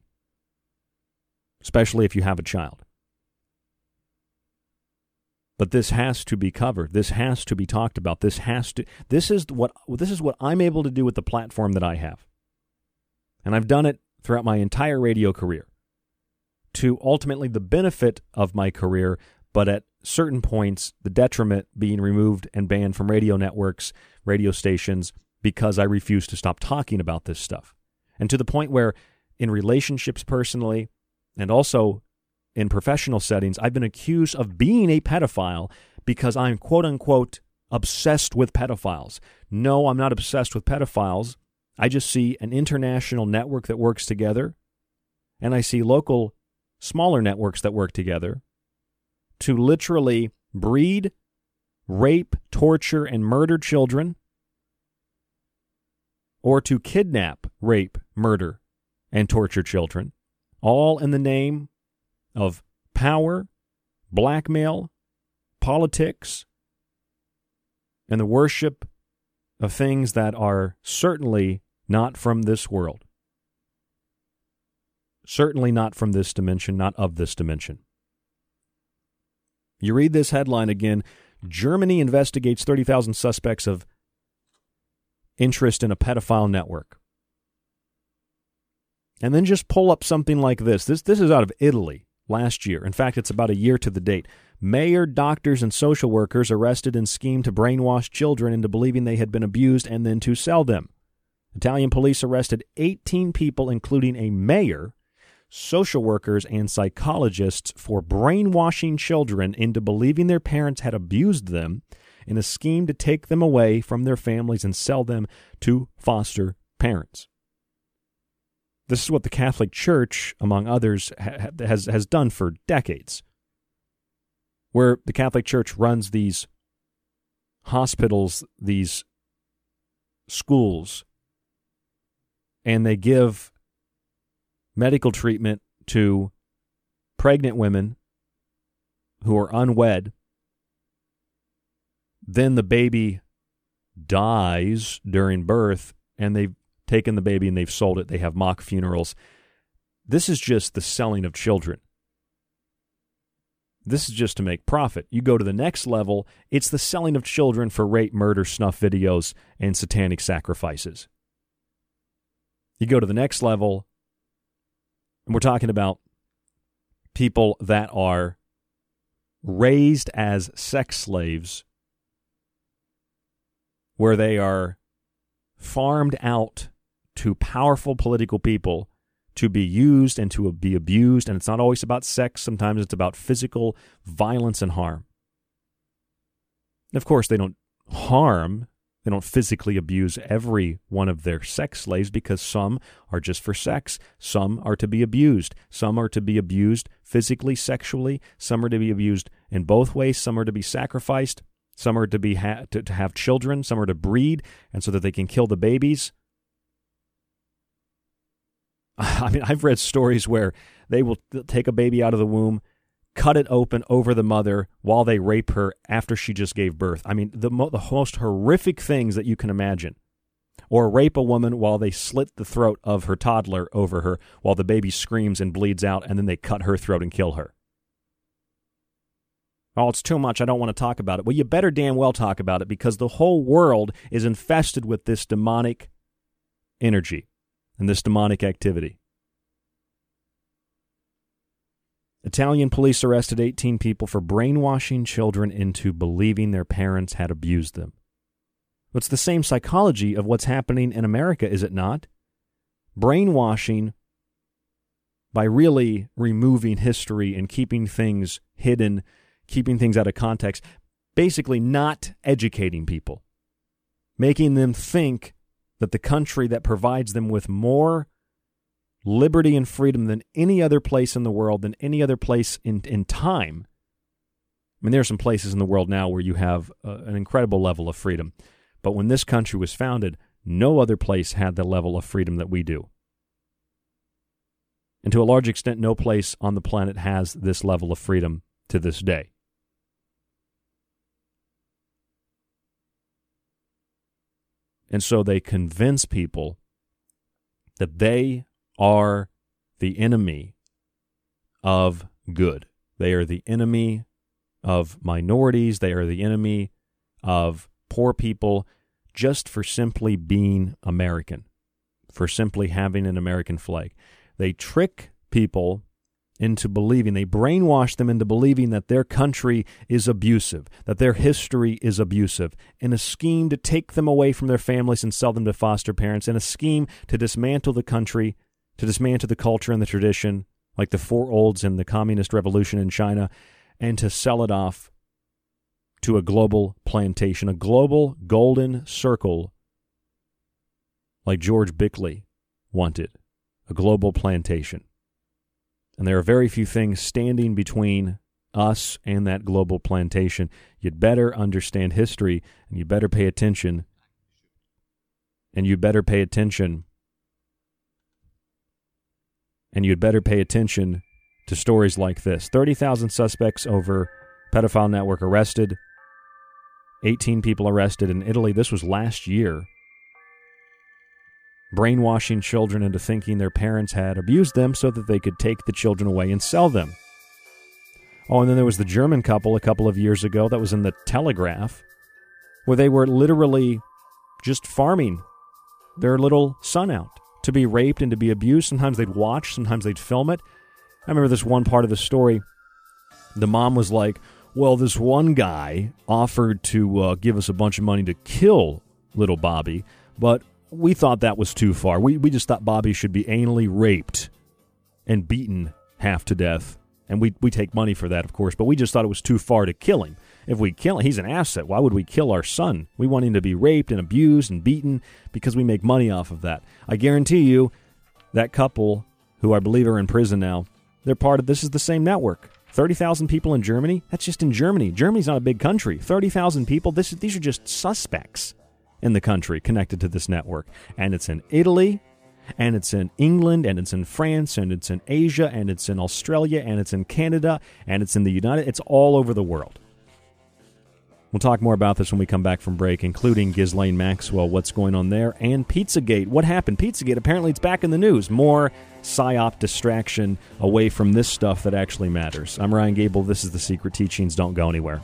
especially if you have a child. But this has to be covered. This has to be talked about. This has to. This is what this is what I'm able to do with the platform that I have, and I've done it throughout my entire radio career, to ultimately the benefit of my career, but at certain points the detriment being removed and banned from radio networks, radio stations, because I refuse to stop talking about this stuff. And to the point where in relationships personally and also in professional settings, I've been accused of being a pedophile because I'm quote-unquote obsessed with pedophiles. No, I'm not obsessed with pedophiles. I just see an international network that works together, and I see local smaller networks that work together to literally breed, rape, torture, and murder children, or to kidnap, rape, murder, and torture children, all in the name of power, blackmail, politics, and the worship of things that are certainly not from this world. Certainly not from this dimension, not of this dimension. You read this headline again, Germany investigates thirty thousand suspects of interest in a pedophile network. And then just pull up something like this. This this is out of Italy last year. In fact, it's about a year to the date. Mayor, doctors, and social workers arrested in scheme to brainwash children into believing they had been abused and then to sell them. Italian police arrested eighteen people, including a mayor, social workers, and psychologists for brainwashing children into believing their parents had abused them in a scheme to take them away from their families and sell them to foster parents. This is what the Catholic Church, among others, ha- has, has done for decades, where the Catholic Church runs these hospitals, these schools, and they give medical treatment to pregnant women who are unwed. Then the baby dies during birth, and they've taken the baby and they've sold it. They have mock funerals. This is just the selling of children. This is just to make profit. You go to the next level, it's the selling of children for rape, murder, snuff videos, and satanic sacrifices. You go to the next level, and we're talking about people that are raised as sex slaves, where they are farmed out to powerful political people to be used and to be abused. And it's not always about sex. Sometimes it's about physical violence and harm. And of course, they don't harm, they don't physically abuse every one of their sex slaves, because some are just for sex. Some are to be abused. Some are to be abused physically, sexually. Some are to be abused in both ways. Some are to be sacrificed. Some are to be ha- to, to have children. Some are to breed, and so that they can kill the babies. I mean, I've read stories where they will take a baby out of the womb, cut it open over the mother while they rape her after she just gave birth. I mean, the, mo- the most horrific things that you can imagine. Or rape a woman while they slit the throat of her toddler over her while the baby screams and bleeds out, and then they cut her throat and kill her. Oh, it's too much. I don't want to talk about it. Well, you better damn well talk about it, because the whole world is infested with this demonic energy and this demonic activity. Italian police arrested eighteen people for brainwashing children into believing their parents had abused them. It's the same psychology of what's happening in America, is it not? Brainwashing by really removing history and keeping things hidden, keeping things out of context, basically not educating people, making them think that the country that provides them with more liberty and freedom than any other place in the world, than any other place in, in time. I mean, there are some places in the world now where you have uh, an incredible level of freedom. But when this country was founded, no other place had the level of freedom that we do. And to a large extent, no place on the planet has this level of freedom to this day. And so they convince people that they are the enemy of good. They are the enemy of minorities. They are the enemy of poor people, just for simply being American, for simply having an American flag. They trick people into believing, they brainwash them into believing that their country is abusive, that their history is abusive, in a scheme to take them away from their families and sell them to foster parents, in a scheme to dismantle the country, to dismantle the culture and the tradition, like the four olds in the communist revolution in China, and to sell it off to a global plantation, a global golden circle, like George Bickley wanted, a global plantation. And there are very few things standing between us and that global plantation. You'd better understand history, and you better pay attention, and you better pay attention, and you'd better pay attention to stories like this. thirty thousand suspects over pedophile network arrested, eighteen people arrested in Italy. This was last year. Brainwashing children into thinking their parents had abused them so that they could take the children away and sell them. Oh, and then there was the German couple a couple of years ago that was in the Telegraph, where they were literally just farming their little son out to be raped and to be abused. Sometimes they'd watch, sometimes they'd film it. I remember this one part of the story. The mom was like, well, this one guy offered to uh, give us a bunch of money to kill little Bobby, but we thought that was too far. We we just thought Bobby should be anally raped and beaten half to death. And we we take money for that, of course, but we just thought it was too far to kill him. If we kill him, he's an asset. Why would we kill our son? We want him to be raped and abused and beaten because we make money off of that. I guarantee you that couple, who I believe are in prison now, they're part of this is the same network. thirty thousand people in Germany? That's just in Germany. Germany's not a big country. thirty thousand people? This is, these are just suspects in the country connected to this network. And it's in Italy, and it's in England, and it's in France, and it's in Asia, and it's in Australia, and it's in Canada, and it's in the United... It's all over the world. We'll talk more about this when we come back from break, including Ghislaine Maxwell, what's going on there, and Pizzagate. What happened? Pizzagate, apparently it's back in the news. More psyop distraction away from this stuff that actually matters. I'm Ryan Gable. This is The Secret Teachings. Don't go anywhere.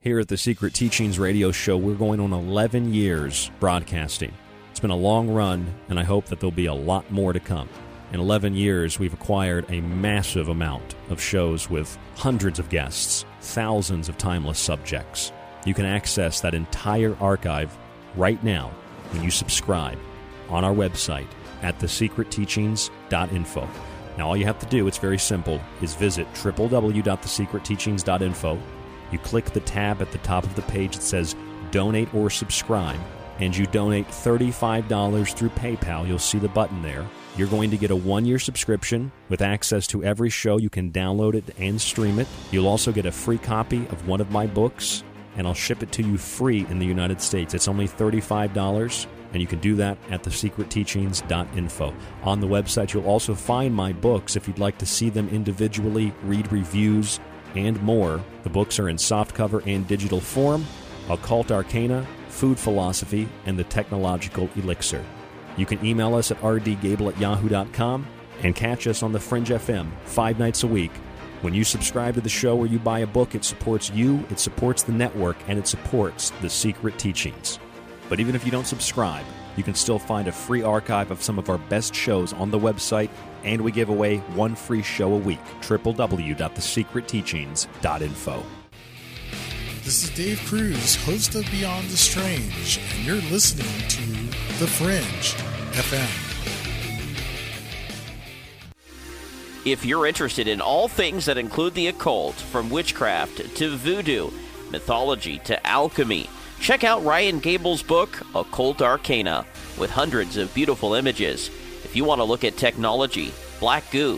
Here at the Secret Teachings Radio Show, we're going on eleven years broadcasting. It's been a long run, and I hope that there'll be a lot more to come. In eleven years, we've acquired a massive amount of shows with hundreds of guests, thousands of timeless subjects. You can access that entire archive right now when you subscribe on our website at the secret teachings dot info. Now, all you have to do, it's very simple, is visit w w w dot the secret teachings dot info. You click the tab at the top of the page that says Donate or Subscribe, and you donate thirty-five dollars through PayPal. You'll see the button there. You're going to get a one-year subscription with access to every show. You can download it and stream it. You'll also get a free copy of one of my books, and I'll ship it to you free in the United States. It's only thirty-five dollars, and you can do that at the secret teachings dot info. On the website, you'll also find my books if you'd like to see them individually, read reviews, and more. The books are in softcover and digital form: Occult Arcana, Food Philosophy, and the Technological Elixir. You can email us at r d gable at yahoo dot com and catch us on the Fringe F M five nights a week. When you subscribe to the show or you buy a book, it supports you, it supports the network, and it supports The Secret Teachings. But even if you don't subscribe, you can still find a free archive of some of our best shows on the website, and we give away one free show a week, w w w dot the secret teachings dot info. This is Dave Cruz, host of Beyond the Strange, and you're listening to The Fringe F M. If you're interested in all things that include the occult, from witchcraft to voodoo, mythology to alchemy, check out Ryan Gable's book, Occult Arcana, with hundreds of beautiful images. If you want to look at technology, black goo,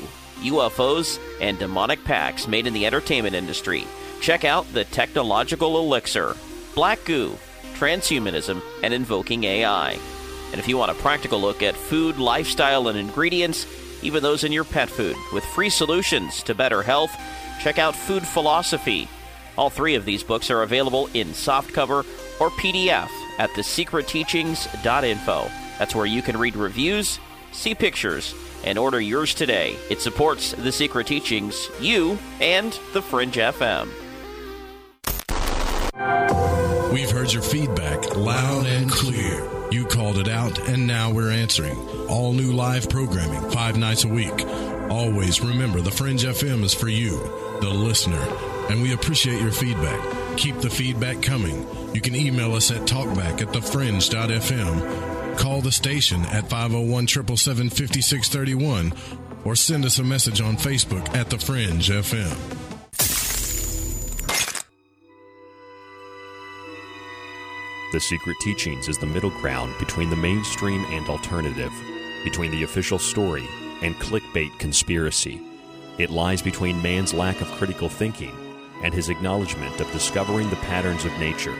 U F Os, and demonic pacts made in the entertainment industry, check out The Technological Elixir, Black Goo, transhumanism, and invoking A I. And if you want a practical look at food, lifestyle, and ingredients, even those in your pet food, with free solutions to better health, check out Food Philosophy. All three of these books are available in softcover or P D F at the secret teachings dot info. That's where you can read reviews, see pictures, and order yours today. It supports The Secret Teachings, you, and the Fringe F M. We've heard your feedback loud and clear. You called it out, and now we're answering. All new live programming, five nights a week. Always remember, the Fringe F M is for you, the listener, and we appreciate your feedback. Keep the feedback coming. You can email us at talkback at the fringe dot f m, call the station at five oh one, seven seven seven, five six three one, or send us a message on Facebook at The Fringe F M. The Secret Teachings is the middle ground between the mainstream and alternative, between the official story and clickbait conspiracy. It lies between man's lack of critical thinking and his acknowledgement of discovering the patterns of nature.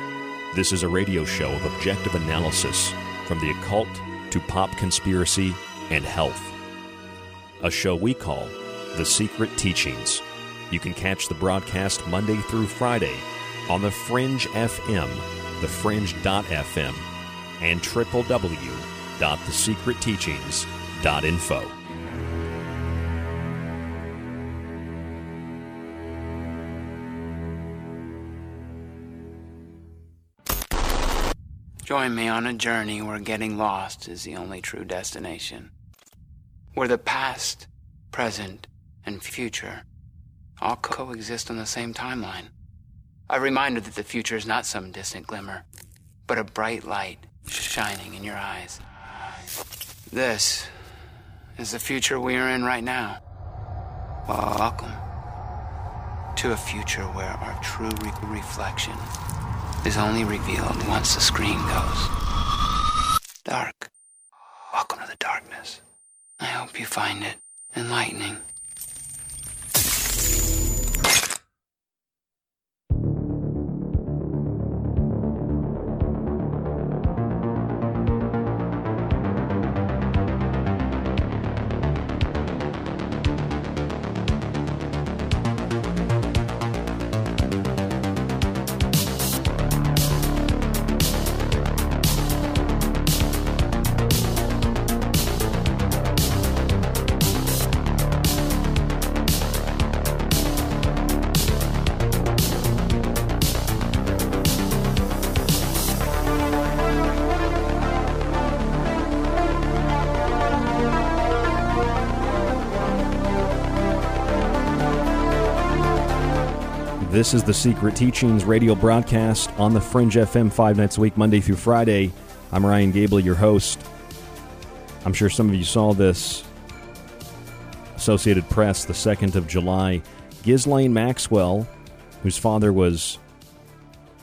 This is a radio show of objective analysis, from the occult to pop conspiracy and health. A show we call The Secret Teachings. You can catch the broadcast Monday through Friday on The Fringe F M, the fringe dot f m, and w w w dot the secret teachings dot info. Join me on a journey where getting lost is the only true destination, where the past, present, and future all coexist on the same timeline. A reminder that the future is not some distant glimmer, but a bright light shining in your eyes. This is the future we are in right now. Welcome to a future where our true re- reflection is only revealed once the screen goes dark. Welcome to the darkness. I hope you find it enlightening. This is the Secret Teachings radio broadcast on the Fringe F M, five nights a week, Monday through Friday. I'm Ryan Gable, your host. I'm sure some of you saw this. Associated Press, the second of July. Ghislaine Maxwell, whose father was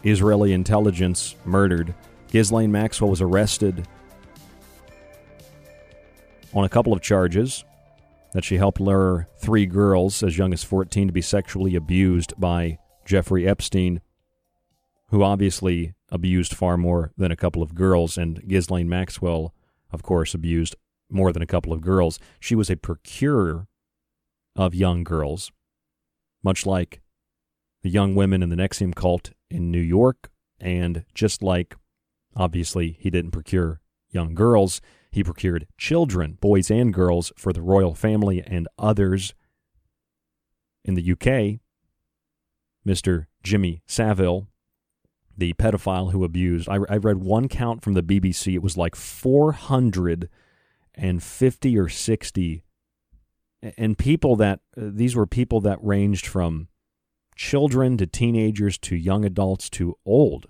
Israeli intelligence, murdered. Ghislaine Maxwell was arrested on a couple of charges, that she helped lure three girls as young as fourteen to be sexually abused by Jeffrey Epstein, who obviously abused far more than a couple of girls, and Ghislaine Maxwell, of course, abused more than a couple of girls. She was a procurer of young girls, much like the young women in the N X I V M cult in New York, and just like, obviously, he didn't procure young girls. He procured children, boys and girls, for the royal family and others. In the U K, Mister Jimmy Savile, the pedophile who abused, I, I read one count from the B B C, it was like four hundred fifty or sixty, and people that, these were people that ranged from children to teenagers to young adults to old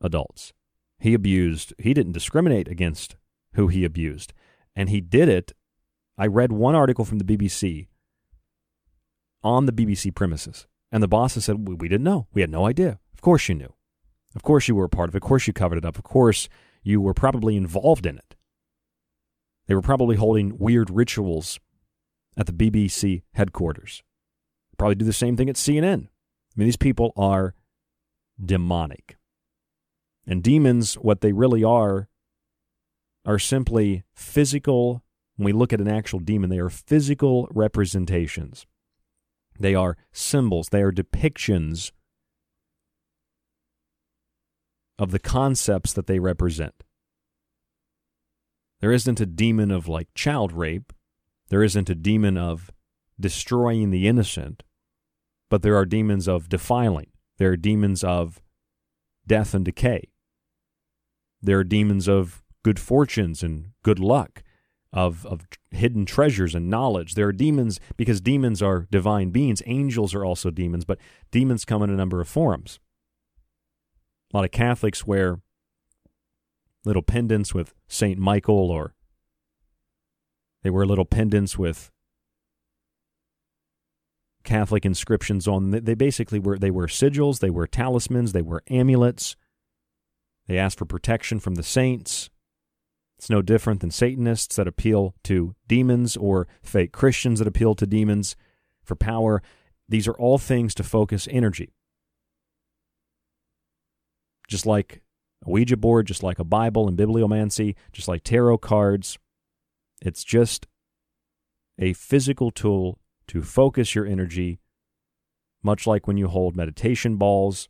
adults. He abused, he didn't discriminate against who he abused. And he did it, I read one article from the B B C, on the B B C premises. And the bosses said, we didn't know. We had no idea. Of course you knew. Of course you were a part of it. Of course you covered it up. Of course you were probably involved in it. They were probably holding weird rituals at the B B C headquarters. Probably do the same thing at C N N. I mean, these people are demonic. And demons, what they really are, are simply physical. When we look at an actual demon, they are physical representations. They are symbols. They are depictions of the concepts that they represent. There isn't a demon of, like, child rape. There isn't a demon of destroying the innocent. But there are demons of defiling. There are demons of death and decay. There are demons of good fortunes and good luck, of, of hidden treasures and knowledge. There are demons, because demons are divine beings. Angels are also demons, but demons come in a number of forms. A lot of Catholics wear little pendants with Saint Michael, or they wear little pendants with Catholic inscriptions on. They basically were they were sigils, they were talismans, they were amulets. They asked for protection from the saints. It's no different than Satanists that appeal to demons, or fake Christians that appeal to demons for power. These are all things to focus energy. Just like a Ouija board, just like a Bible and bibliomancy, just like tarot cards. It's just a physical tool to focus your energy, much like when you hold meditation balls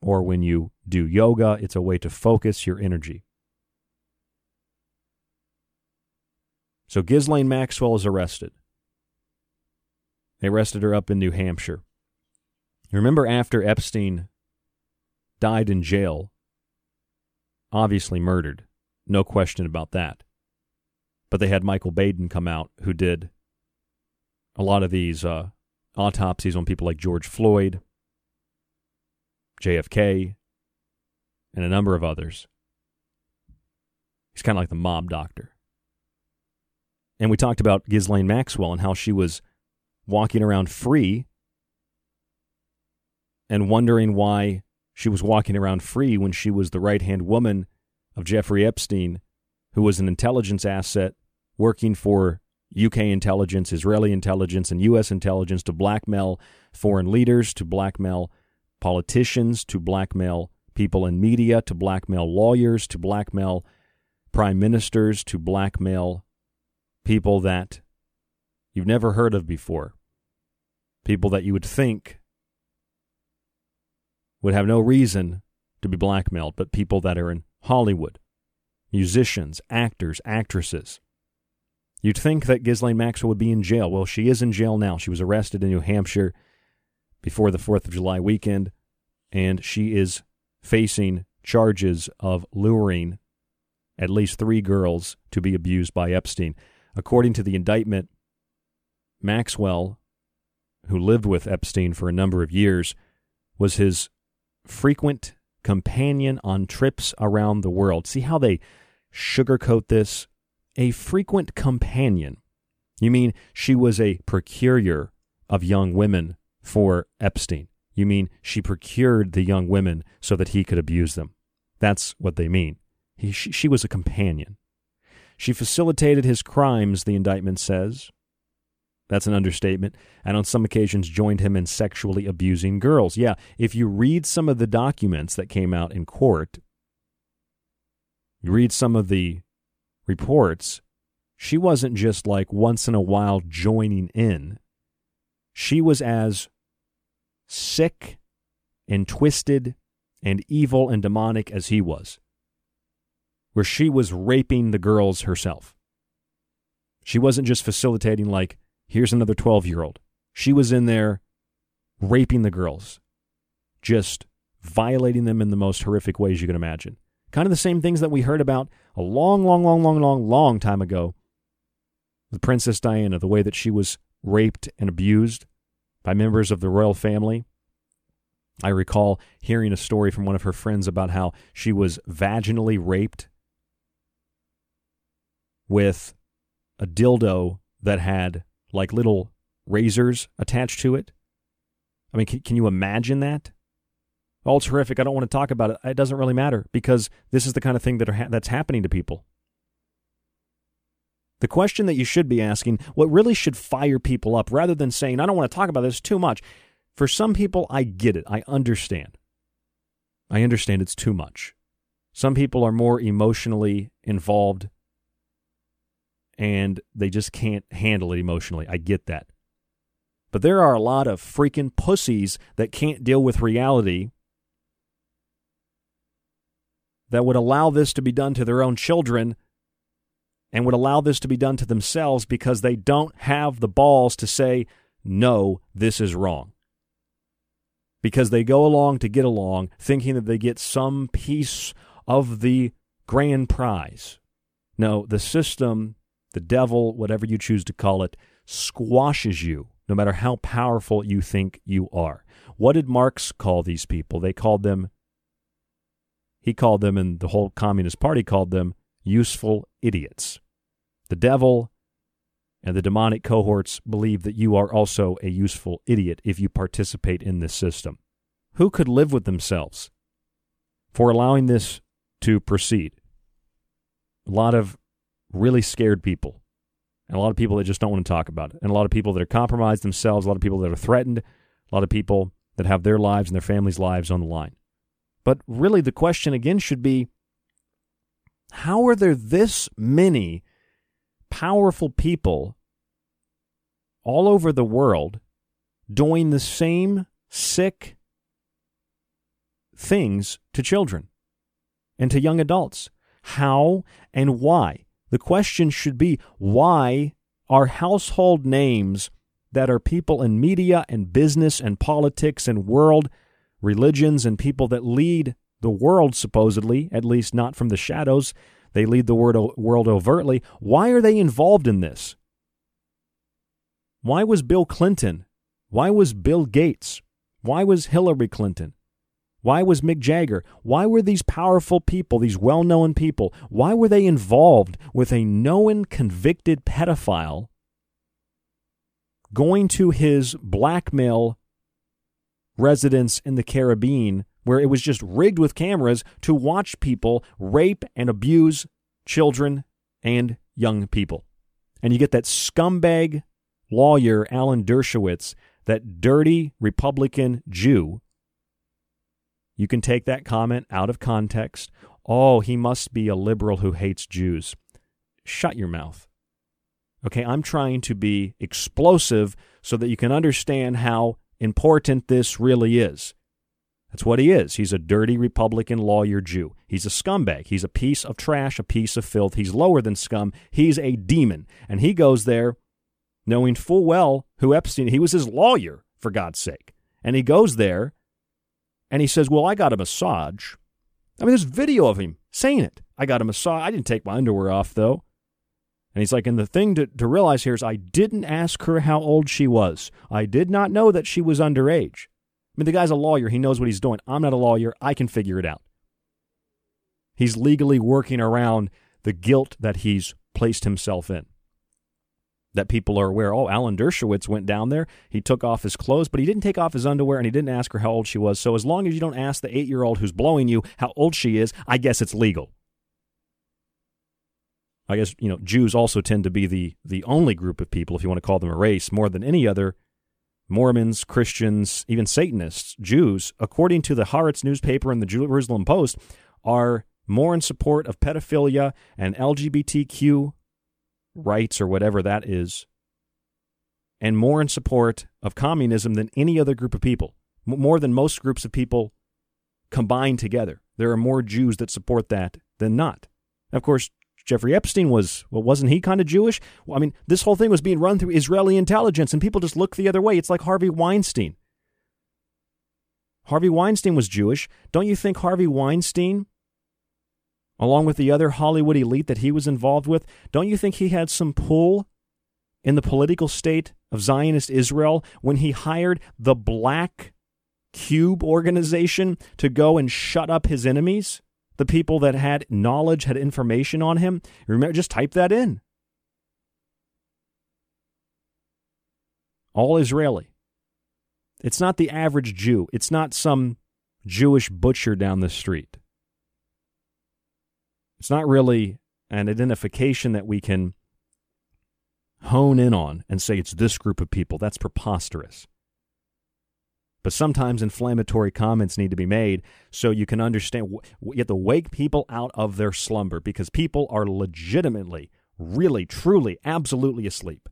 or when you do yoga. It's a way to focus your energy. So Ghislaine Maxwell is arrested. They arrested her up in New Hampshire. You remember after Epstein died in jail, obviously murdered, no question about that. But they had Michael Baden come out, who did a lot of these uh, autopsies on people like George Floyd, J F K, and a number of others. He's kind of like the mob doctor. And we talked about Ghislaine Maxwell and how she was walking around free and wondering why she was walking around free when she was the right-hand woman of Jeffrey Epstein, who was an intelligence asset working for U K intelligence, Israeli intelligence, and U S intelligence to blackmail foreign leaders, to blackmail politicians, to blackmail people in media, to blackmail lawyers, to blackmail prime ministers, to blackmail people that you've never heard of before, people that you would think would have no reason to be blackmailed, but people that are in Hollywood, musicians, actors, actresses. You'd think that Ghislaine Maxwell would be in jail. Well, she is in jail now. She was arrested in New Hampshire before the fourth of July weekend, and she is facing charges of luring at least three girls to be abused by Epstein. According to the indictment, Maxwell, who lived with Epstein for a number of years, was his frequent companion on trips around the world. See how they sugarcoat this? A frequent companion. You mean she was a procurer of young women for Epstein. You mean she procured the young women so that he could abuse them. That's what they mean. He, she, she was a companion. She facilitated his crimes, the indictment says. That's an understatement. And on some occasions joined him in sexually abusing girls. Yeah, if you read some of the documents that came out in court, you read some of the reports, she wasn't just like once in a while joining in. She was as sick and twisted and evil and demonic as he was, where she was raping the girls herself. She wasn't just facilitating like, here's another twelve-year-old. She was in there raping the girls, just violating them in the most horrific ways you can imagine. Kind of the same things that we heard about a long, long, long, long, long, long time ago with Princess Diana, the way that she was raped and abused by members of the royal family. I recall hearing a story from one of her friends about how she was vaginally raped with a dildo that had like little razors attached to it. I mean, can, can you imagine that? Oh, it's horrific. I don't want to talk about it. It doesn't really matter, because this is the kind of thing that are ha- that's happening to people. The question that you should be asking, what really should fire people up, rather than saying, I don't want to talk about this too much. For some people, I get it. I understand. I understand it's too much. Some people are more emotionally involved and they just can't handle it emotionally. I get that. But there are a lot of freaking pussies that can't deal with reality that would allow this to be done to their own children and would allow this to be done to themselves because they don't have the balls to say, no, this is wrong. Because they go along to get along, thinking that they get some piece of the grand prize. No, the system, the devil, whatever you choose to call it, squashes you, no matter how powerful you think you are. What did Marx call these people? They called them, he called them, and the whole Communist Party called them, useful idiots. The devil and the demonic cohorts believe that you are also a useful idiot if you participate in this system. Who could live with themselves for allowing this to proceed? A lot of really scared people, and a lot of people that just don't want to talk about it, and a lot of people that are compromised themselves, a lot of people that are threatened, a lot of people that have their lives and their families' lives on the line. But really the question again should be, how are there this many powerful people all over the world doing the same sick things to children and to young adults? How and why? The question should be, why are household names that are people in media and business and politics and world religions and people that lead the world supposedly, at least not from the shadows, they lead the world overtly, why are they involved in this? Why was Bill Clinton? Why was Bill Gates? Why was Hillary Clinton? Why was Mick Jagger? Why were these powerful people, these well-known people, why were they involved with a known convicted pedophile going to his blackmail residence in the Caribbean where it was just rigged with cameras to watch people rape and abuse children and young people? And you get that scumbag lawyer, Alan Dershowitz, that dirty Republican Jew. You can take that comment out of context. Oh, he must be a liberal who hates Jews. Shut your mouth. Okay, I'm trying to be explosive so that you can understand how important this really is. That's what he is. He's a dirty Republican lawyer Jew. He's a scumbag. He's a piece of trash, a piece of filth. He's lower than scum. He's a demon. And he goes there knowing full well who Epstein, he was his lawyer, for God's sake. And he goes there and he says, well, I got a massage. I mean, there's video of him saying it. I got a massage. I didn't take my underwear off, though. And he's like, and the thing to, to realize here is I didn't ask her how old she was. I did not know that she was underage. I mean, the guy's a lawyer. He knows what he's doing. I'm not a lawyer. I can figure it out. He's legally working around the guilt that he's placed himself in, that people are aware. Oh, Alan Dershowitz went down there. He took off his clothes, but he didn't take off his underwear, and he didn't ask her how old she was. So as long as you don't ask the eight-year-old who's blowing you how old she is, I guess it's legal. I guess, you know, Jews also tend to be the, the only group of people, if you want to call them a race, more than any other. Mormons, Christians, even Satanists, Jews, according to the Haaretz newspaper and the Jerusalem Post, are more in support of pedophilia and L G B T Q rights or whatever that is, and more in support of communism than any other group of people, more than most groups of people combined together. There are more Jews that support that than not. Of course, Jeffrey Epstein was, well, wasn't he kind of Jewish? Well, I mean, this whole thing was being run through Israeli intelligence, and people just look the other way. It's like Harvey Weinstein. Harvey Weinstein was Jewish. Don't you think Harvey Weinstein, along with the other Hollywood elite that he was involved with, don't you think he had some pull in the political state of Zionist Israel when he hired the Black Cube organization to go and shut up his enemies? The people that had knowledge, had information on him. Remember, just type that in. All Israeli. It's not the average Jew. It's not some Jewish butcher down the street. It's not really an identification that we can hone in on and say it's this group of people. That's preposterous. But sometimes inflammatory comments need to be made so you can understand. You have to wake people out of their slumber, because people are legitimately, really, truly, absolutely asleep.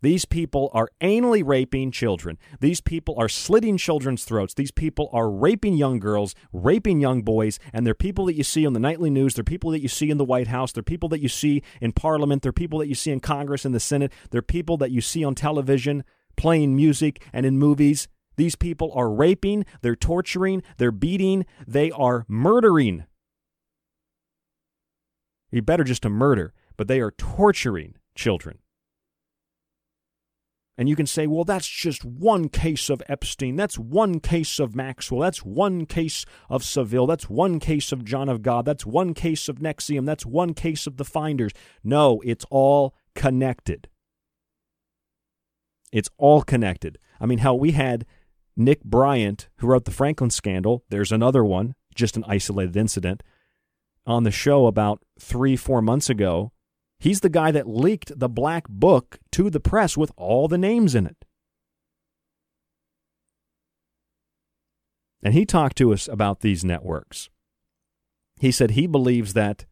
These people are anally raping children. These people are slitting children's throats. These people are raping young girls, raping young boys, and they're people that you see on the nightly news. They're people that you see in the White House. They're people that you see in Parliament. They're people that you see in Congress and the Senate. They're people that you see on television, playing music, and in movies. These people are raping, they're torturing, they're beating, they are murdering. You're better just to murder, but they are torturing children. And you can say, well, that's just one case of Epstein. That's one case of Maxwell. That's one case of Savile. That's one case of John of God. That's one case of N X I V M. That's one case of the Finders. No, it's all connected. It's all connected. I mean, hell, we had Nick Bryant, who wrote the Franklin scandal. There's another one, just an isolated incident, on the show about three, four months ago. He's the guy that leaked the black book to the press with all the names in it. And he talked to us about these networks. He said he believes that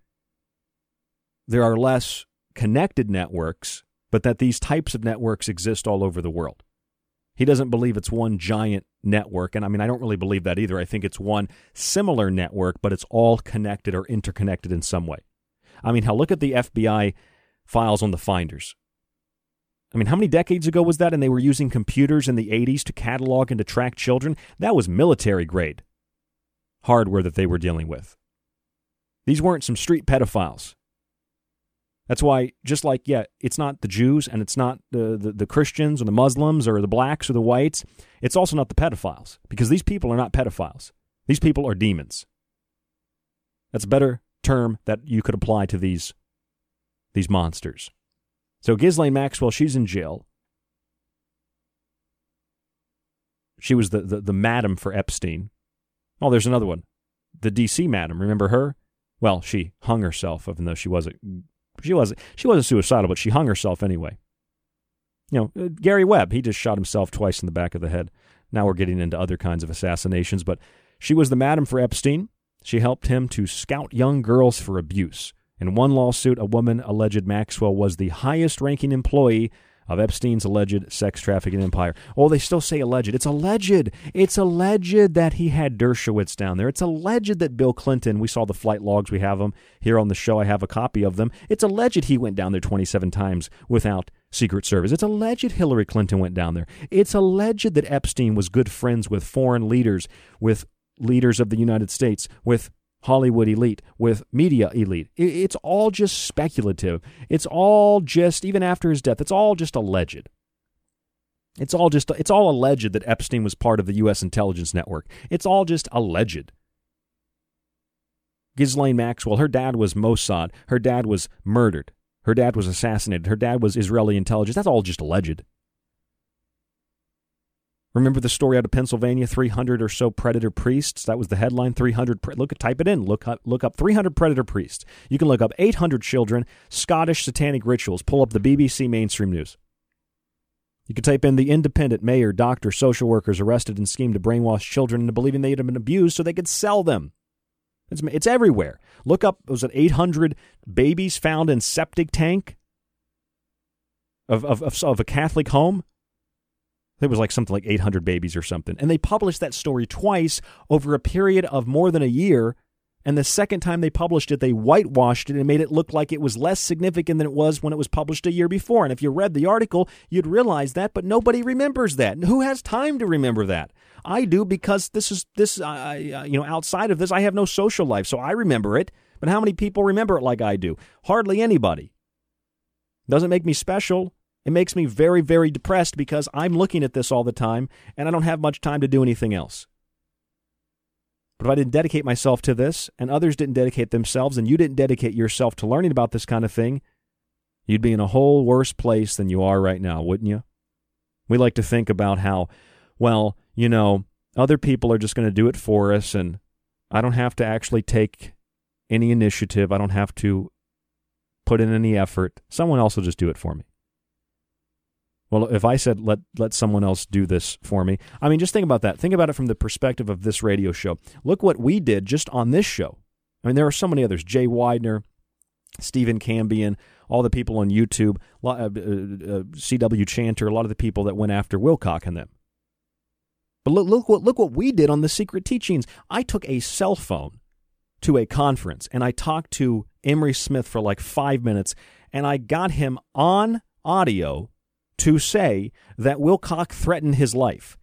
there are less connected networks, but that these types of networks exist all over the world. He doesn't believe it's one giant network, and I mean, I don't really believe that either. I think it's one similar network, but it's all connected or interconnected in some way. I mean, hell, look at the F B I files on the Finders. I mean, how many decades ago was that? And they were using computers in the eighties to catalog and to track children. That was military-grade hardware that they were dealing with. These weren't some street pedophiles. That's why, just like, yeah, it's not the Jews and it's not the, the, the Christians or the Muslims or the blacks or the whites. It's also not the pedophiles, because these people are not pedophiles. These people are demons. That's better term that you could apply to these these monsters. So Ghislaine Maxwell, she's in jail. She was the, the, the madam for Epstein. Oh, there's another one. The D C madam, remember her? Well, she hung herself, even though she wasn't she wasn't she wasn't suicidal, but she hung herself anyway. You know, Gary Webb, he just shot himself twice in the back of the head. Now we're getting into other kinds of assassinations, but she was the madam for Epstein. She helped him to scout young girls for abuse. In one lawsuit, a woman alleged Maxwell was the highest-ranking employee of Epstein's alleged sex trafficking empire. Oh, they still say alleged. It's alleged. It's alleged that he had Dershowitz down there. It's alleged that Bill Clinton, we saw the flight logs, we have them here on the show. I have a copy of them. It's alleged he went down there twenty-seven times without Secret Service. It's alleged Hillary Clinton went down there. It's alleged that Epstein was good friends with foreign leaders, with leaders of the United States, with Hollywood elite, with media elite. It's all just speculative. It's all just, even after his death, it's all just alleged. It's all just, it's all alleged that Epstein was part of the U S intelligence network. It's all just alleged. Ghislaine Maxwell, her dad was Mossad. Her dad was murdered. Her dad was assassinated. Her dad was Israeli intelligence. That's all just alleged. Remember the story out of Pennsylvania, three hundred or so predator priests? That was the headline, three hundred. Pre- look, type it in. Look up, look up three hundred predator priests. You can look up eight hundred children, Scottish satanic rituals. Pull up the B B C mainstream news. You can type in the Independent, mayor, doctor, social workers arrested in scheme to brainwash children into believing they had been abused so they could sell them. It's, it's everywhere. Look up, was it eight hundred babies found in septic tank of of of, of a Catholic home? It was like something like eight hundred babies or something. And they published that story twice over a period of more than a year. And the second time they published it, they whitewashed it and made it look like it was less significant than it was when it was published a year before. And if you read the article, you'd realize that, but nobody remembers that. And who has time to remember that? I do, because this is this, uh, you know, outside of this, I have no social life, so I remember it. But how many people remember it like I do? Hardly anybody. Doesn't make me special. It makes me very, very depressed, because I'm looking at this all the time and I don't have much time to do anything else. But if I didn't dedicate myself to this, and others didn't dedicate themselves, and you didn't dedicate yourself to learning about this kind of thing, you'd be in a whole worse place than you are right now, wouldn't you? We like to think about how, well, you know, other people are just going to do it for us, and I don't have to actually take any initiative. I don't have to put in any effort. Someone else will just do it for me. Well, if I said, let let someone else do this for me, I mean, just think about that. Think about it from the perspective of this radio show. Look what we did just on this show. I mean, there are so many others. Jay Widener, Stephen Cambian, all the people on YouTube, C W Chanter, a lot of the people that went after Wilcock and them. But look, look what look what we did on the Secret Teachings. I took a cell phone to a conference, and I talked to Emery Smith for like five minutes, and I got him on audio to say that Wilcock threatened his life.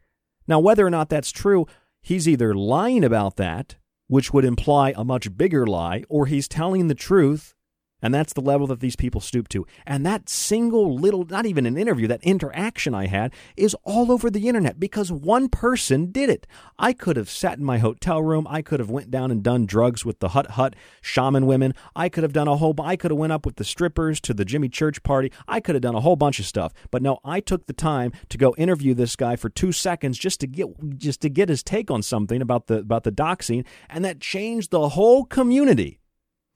Now, whether or not that's true, he's either lying about that, which would imply a much bigger lie, or he's telling the truth, and that's the level that these people stoop to. And that single little, not even an interview, that interaction I had is all over the internet because one person did it. I could have sat in my hotel room. I could have went down and done drugs with the Hut Hut shaman women. I could have done a whole, I could have went up with the strippers to the Jimmy Church party. I could have done a whole bunch of stuff. But no, I took the time to go interview this guy for two seconds just to get just to get his take on something about the about the doxing, and that changed the whole community.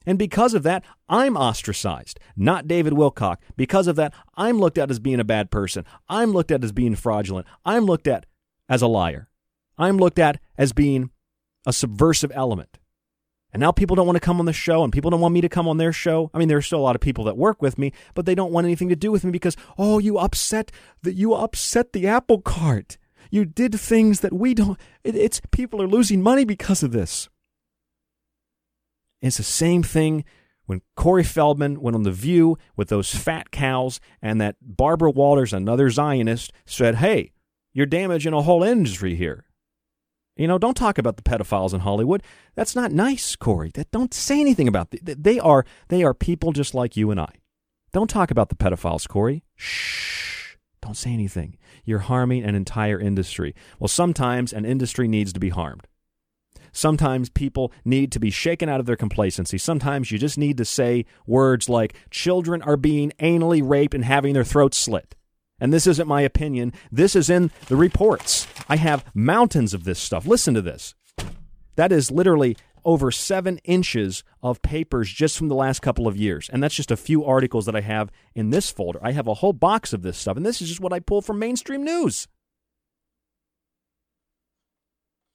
And because of that, I'm ostracized, not David Wilcock. Because of that, I'm looked at as being a bad person. I'm looked at as being fraudulent. I'm looked at as a liar. I'm looked at as being a subversive element. And now people don't want to come on the show, and people don't want me to come on their show. I mean, there's still a lot of people that work with me, but they don't want anything to do with me because, oh, you upset the, you upset the apple cart. You did things that we don't. It, it's people are losing money because of this. It's the same thing when Corey Feldman went on The View with those fat cows and that Barbara Walters, another Zionist, said, hey, you're damaging a whole industry here. You know, don't talk about the pedophiles in Hollywood. That's not nice, Corey. That, don't say anything about them. They are, they are people just like you and I. Don't talk about the pedophiles, Corey. Shh. Don't say anything. You're harming an entire industry. Well, sometimes an industry needs to be harmed. Sometimes people need to be shaken out of their complacency. Sometimes you just need to say words like, children are being anally raped and having their throats slit. And this isn't my opinion. This is in the reports. I have mountains of this stuff. Listen to this. That is literally over seven inches of papers just from the last couple of years. And that's just a few articles that I have in this folder. I have a whole box of this stuff. And this is just what I pull from mainstream news.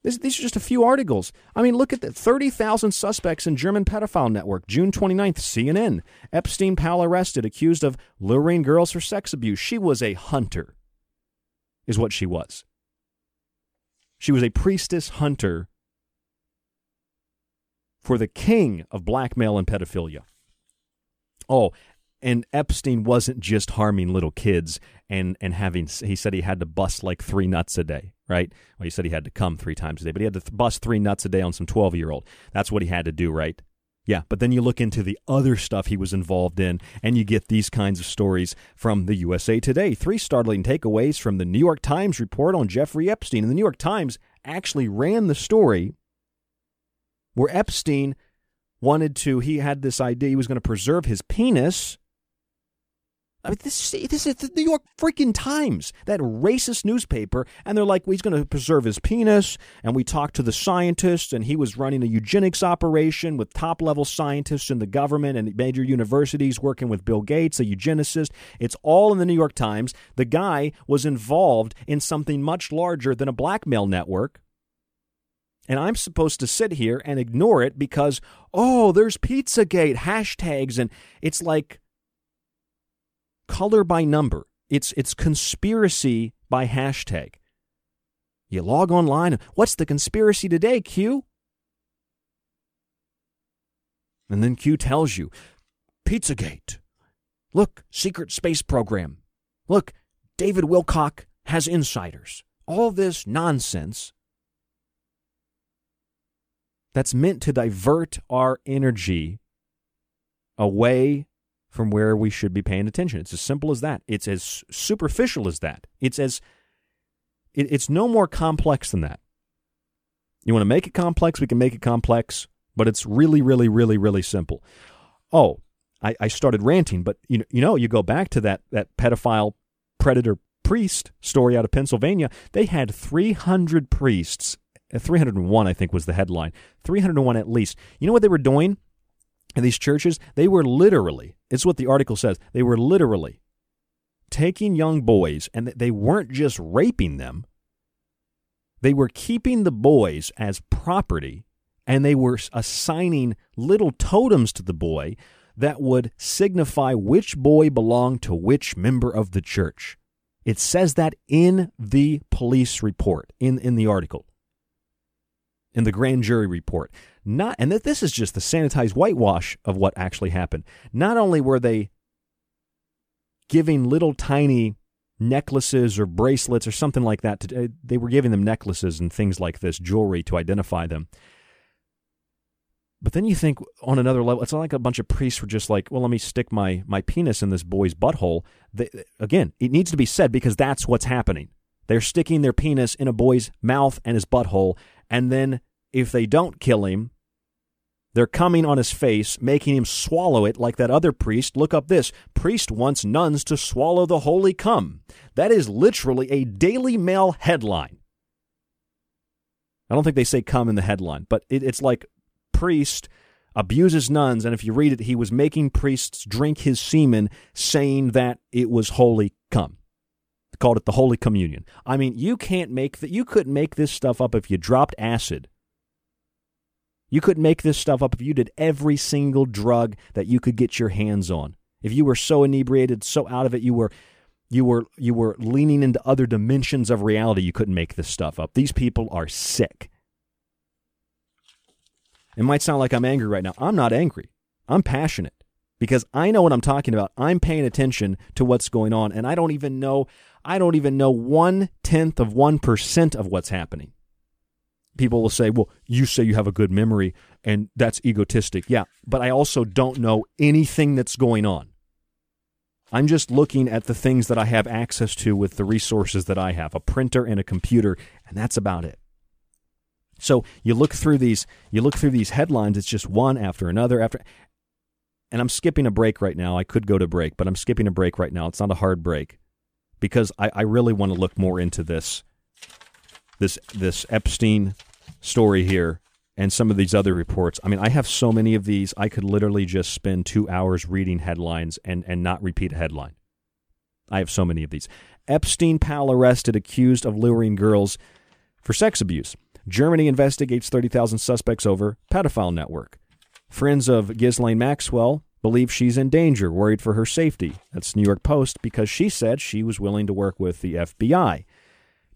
This, these are just a few articles. I mean, look at that. thirty thousand suspects in German pedophile network. June twenty-ninth, C N N. Epstein pal arrested, accused of luring girls for sex abuse. She was a hunter, is what she was. She was a priestess hunter for the king of blackmail and pedophilia. Oh, and Epstein wasn't just harming little kids and, and having, he said he had to bust like three nuts a day, right? Well, he said he had to come three times a day, but he had to th- bust three nuts a day on some twelve-year-old. That's what he had to do, right? Yeah, but then you look into the other stuff he was involved in, and you get these kinds of stories from the U S A Today. Three startling takeaways from the New York Times report on Jeffrey Epstein. And the New York Times actually ran the story where Epstein wanted to, he had this idea he was going to preserve his penis. I mean, this, this is the New York freaking Times, that racist newspaper, and they're like, well, he's going to preserve his penis, and we talked to the scientists, and he was running a eugenics operation with top-level scientists in the government and major universities working with Bill Gates, a eugenicist. It's all in the New York Times. The guy was involved in something much larger than a blackmail network, and I'm supposed to sit here and ignore it because, oh, there's Pizzagate hashtags, and it's like color by number. It's it's conspiracy by hashtag. You log online. What's the conspiracy today, Q? And then Q tells you, Pizzagate. Look, secret space program. Look, David Wilcock has insiders. All this nonsense that's meant to divert our energy away from where we should be paying attention. It's as simple as that. It's as superficial as that. It's as it, it's no more complex than that. You want to make it complex? We can make it complex, but it's really, really, really, really simple. Oh, I, I started ranting, but you know, you know, you go back to that that pedophile predator priest story out of Pennsylvania. They had three hundred priests, three hundred one, I think was the headline, three hundred one at least. You know what they were doing? And these churches, they were literally, it's what the article says, they were literally taking young boys, and they weren't just raping them. They were keeping the boys as property, and they were assigning little totems to the boy that would signify which boy belonged to which member of the church. It says that in the police report, in, in the article, in the grand jury report. Not, and that this is just the sanitized whitewash of what actually happened. Not only were they giving little tiny necklaces or bracelets or something like that, to, they were giving them necklaces and things like this, jewelry to identify them. But then you think on another level, it's not like a bunch of priests were just like, well, let me stick my, my penis in this boy's butthole. They, again, it needs to be said because that's what's happening. They're sticking their penis in a boy's mouth and his butthole. And then if they don't kill him, they're coming on his face, making him swallow it like that other priest. Look up this. Priest wants nuns to swallow the holy cum. That is literally a Daily Mail headline. I don't think they say cum in the headline, but it, it's like, priest abuses nuns, and if you read it, he was making priests drink his semen, saying that it was holy cum. They called it the Holy Communion. I mean, you can't make that. You couldn't make this stuff up if you dropped acid. You couldn't make this stuff up if you did every single drug that you could get your hands on. If you were so inebriated, so out of it, you were, you were, you were leaning into other dimensions of reality. You couldn't make this stuff up. These people are sick. It might sound like I'm angry right now. I'm not angry. I'm passionate because I know what I'm talking about. I'm paying attention to what's going on, and I don't even know, I don't even know one-tenth of one percent of what's happening. People will say, well, you say you have a good memory, and that's egotistic. Yeah, but I also don't know anything that's going on. I'm just looking at the things that I have access to with the resources that I have, a printer and a computer, and that's about it. So you look through these, you look through these headlines. It's just one after another after, and I'm skipping a break right now. I could go to break, but I'm skipping a break right now. It's not a hard break because I, I really want to look more into this, this, this Epstein story here and some of these other reports. I mean, I have so many of these. I could literally just spend two hours reading headlines and, and not repeat a headline. I have so many of these. Epstein pal arrested, accused of luring girls for sex abuse. Germany investigates thirty thousand suspects over pedophile network. Friends of Ghislaine Maxwell believe she's in danger, worried for her safety. That's New York Post, because she said she was willing to work with the F B I.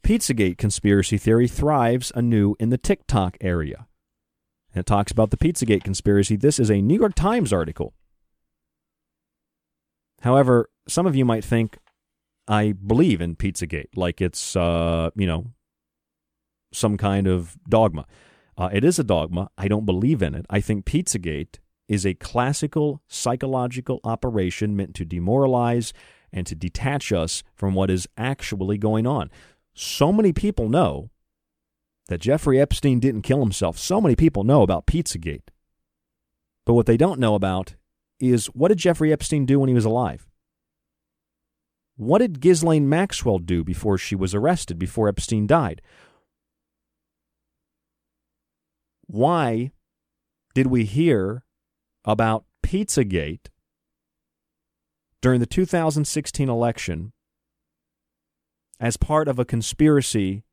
Pizzagate conspiracy theory thrives anew in the TikTok area. And it talks about the Pizzagate conspiracy. This is a New York Times article. However, some of you might think I believe in Pizzagate, like it's, uh, you know, some kind of dogma. Uh, it is a dogma. I don't believe in it. I think Pizzagate is a classical psychological operation meant to demoralize and to detach us from what is actually going on. So many people know that Jeffrey Epstein didn't kill himself. So many people know about Pizzagate. But what they don't know about is, what did Jeffrey Epstein do when he was alive? What did Ghislaine Maxwell do before she was arrested, before Epstein died? Why did we hear about Pizzagate during the two thousand sixteen election as part of a conspiracy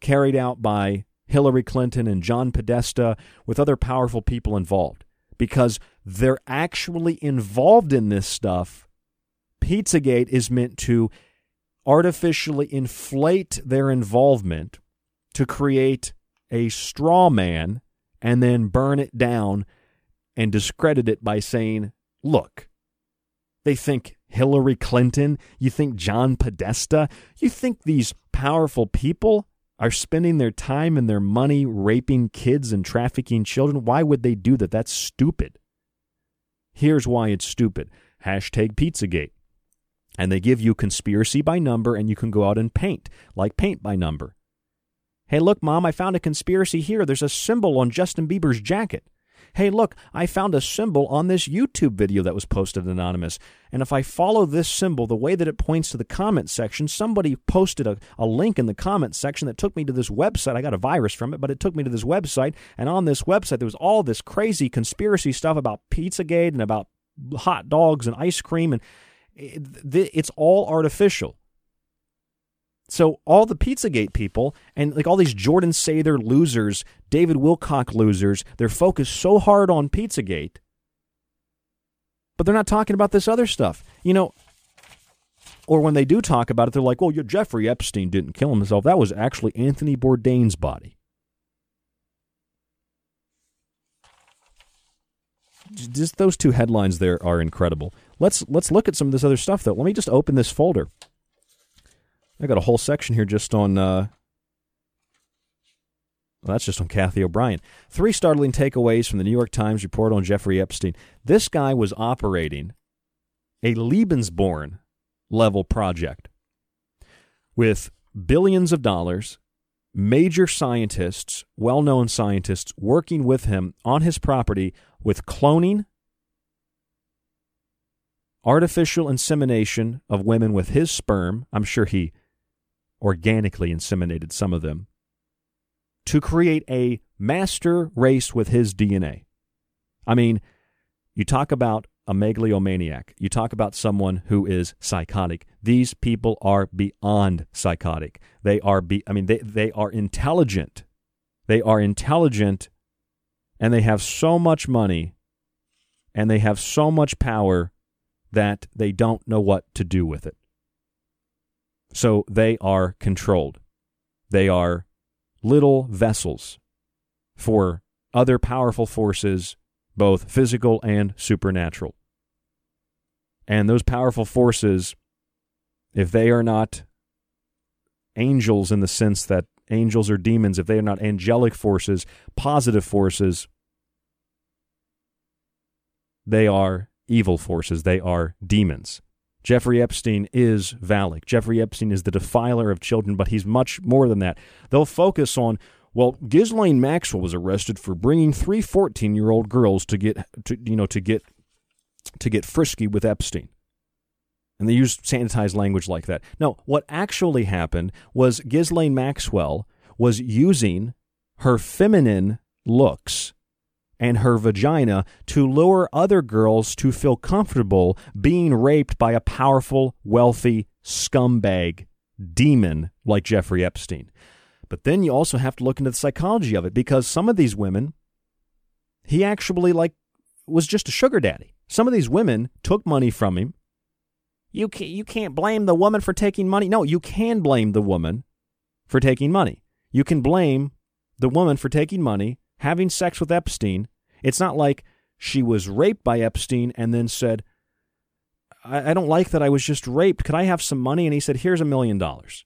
carried out by Hillary Clinton and John Podesta with other powerful people involved? Because they're actually involved in this stuff. Pizzagate is meant to artificially inflate their involvement to create a straw man, and then burn it down and discredit it by saying, look, they think Hillary Clinton, you think John Podesta, you think these powerful people are spending their time and their money raping kids and trafficking children? Why would they do that? That's stupid. Here's why it's stupid. Hashtag Pizzagate. And they give you conspiracy by number, and you can go out and paint, like paint by number. Hey, look, Mom, I found a conspiracy here. There's a symbol on Justin Bieber's jacket. Hey, look, I found a symbol on this YouTube video that was posted anonymous. And if I follow this symbol, the way that it points to the comment section, somebody posted a, a link in the comment section that took me to this website. I got a virus from it, but it took me to this website. And on this website, there was all this crazy conspiracy stuff about Pizzagate and about hot dogs and ice cream. And it's all artificial. So all the Pizzagate people and like all these Jordan Sather losers, David Wilcock losers, they're focused so hard on Pizzagate, but they're not talking about this other stuff. You know, or when they do talk about it, they're like, well, your Jeffrey Epstein didn't kill himself. That was actually Anthony Bourdain's body. Just those two headlines there are incredible. Let's let's look at some of this other stuff, though. Let me just open this folder. I got a whole section here just on... Uh, well, that's just on Kathy O'Brien. Three startling takeaways from the New York Times report on Jeffrey Epstein. This guy was operating a Lebensborn level project with billions of dollars, major scientists, well-known scientists working with him on his property with cloning, artificial insemination of women with his sperm. I'm sure he organically inseminated some of them to create a master race with his D N A. I mean, you talk about a megalomaniac. You talk about someone who is psychotic. These people are beyond psychotic. They are be I mean they they are intelligent. They are intelligent and they have so much money and they have so much power that they don't know what to do with it. So they are controlled. They are little vessels for other powerful forces, both physical and supernatural. And those powerful forces, if they are not angels in the sense that angels are demons, if they are not angelic forces, positive forces, they are evil forces. They are demons. Jeffrey Epstein is Valak. Jeffrey Epstein is the defiler of children, but he's much more than that. They'll focus on, well, Ghislaine Maxwell was arrested for bringing three fourteen-year-old girls to get, to, you know, to get to get frisky with Epstein. And they used sanitized language like that. No, what actually happened was Ghislaine Maxwell was using her feminine looks and her vagina to lure other girls to feel comfortable being raped by a powerful, wealthy scumbag demon like Jeffrey Epstein. But then you also have to look into the psychology of it, because some of these women, he actually like was just a sugar daddy. Some of these women took money from him. You can't, you can't blame the woman for taking money. No, you can blame the woman for taking money. You can blame the woman for taking money, having sex with Epstein. It's not like she was raped by Epstein and then said, I, I don't like that I was just raped. Could I have some money? And he said, here's a million dollars.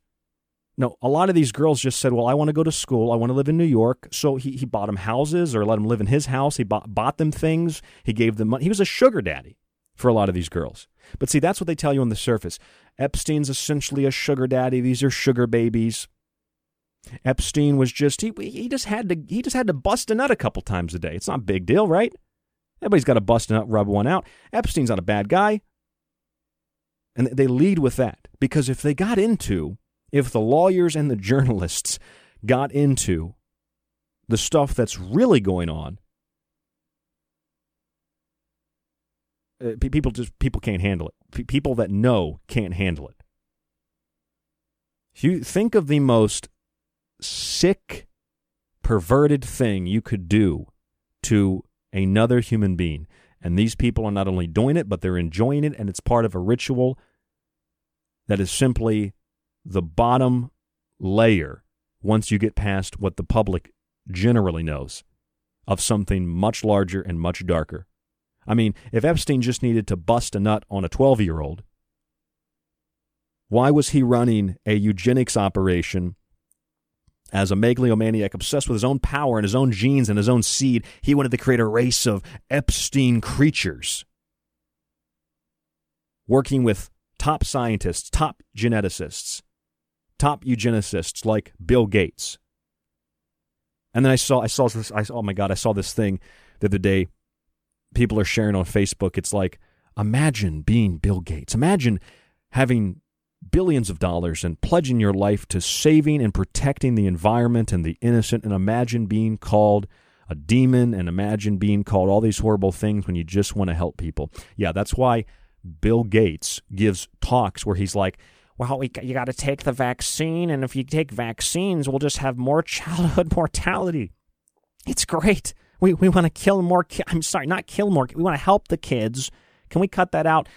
No, a lot of these girls just said, well, I want to go to school. I want to live in New York. So he, he bought them houses or let them live in his house. He bought, bought them things. He gave them money. He was a sugar daddy for a lot of these girls. But see, that's what they tell you on the surface. Epstein's essentially a sugar daddy. These are sugar babies. Epstein was just, he, he just had to, he just had to bust a nut a couple times a day. It's not a big deal, right? Everybody's got to bust a nut, rub one out. Epstein's not a bad guy. And they lead with that, because if they got into... If the lawyers and the journalists got into the stuff that's really going on, uh, people just people can't handle it. P- people that know can't handle it. If you think of the most sick, perverted thing you could do to another human being, and these people are not only doing it, but they're enjoying it, and it's part of a ritual that is simply the bottom layer, once you get past what the public generally knows, of something much larger and much darker. I mean, if Epstein just needed to bust a nut on a twelve-year-old, why was he running a eugenics operation as a megalomaniac obsessed with his own power and his own genes and his own seed? He wanted to create a race of Epstein creatures working with top scientists, top geneticists, top eugenicists like Bill Gates. And then I saw, I saw this, I saw, oh my God, I saw this thing the other day people are sharing on Facebook. It's like, imagine being Bill Gates. Imagine having billions of dollars and pledging your life to saving and protecting the environment and the innocent. And imagine being called a demon, and imagine being called all these horrible things when you just want to help people. Yeah, that's why Bill Gates gives talks where he's like, well, we, you got to take the vaccine, and if you take vaccines, we'll just have more childhood mortality. It's great. We we want to kill more kids. I'm sorry, not kill more kids. We want to help the kids. Can we cut that out?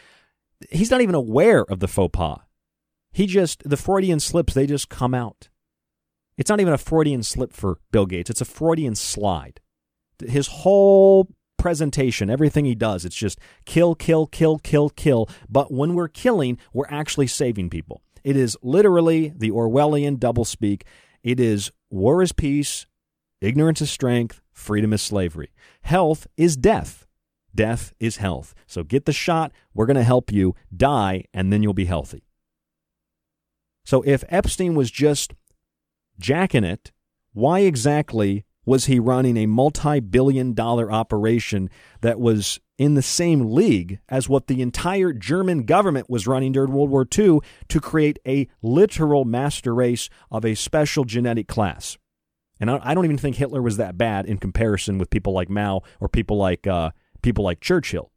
He's not even aware of the faux pas. He just, the Freudian slips, they just come out. It's not even a Freudian slip for Bill Gates. It's a Freudian slide. His whole presentation, everything he does, it's just kill, kill, kill, kill, kill. But when we're killing, we're actually saving people. It is literally the Orwellian doublespeak. It is war is peace, ignorance is strength, freedom is slavery. Health is death. Death is health. So get the shot. We're going to help you die, and then you'll be healthy. So if Epstein was just jacking it, why exactly was he running a multi-billion dollar operation that was in the same league as what the entire German government was running during World War Two to create a literal master race of a special genetic class? And I don't even think Hitler was that bad in comparison with people like Mao or people like uh, people like Churchill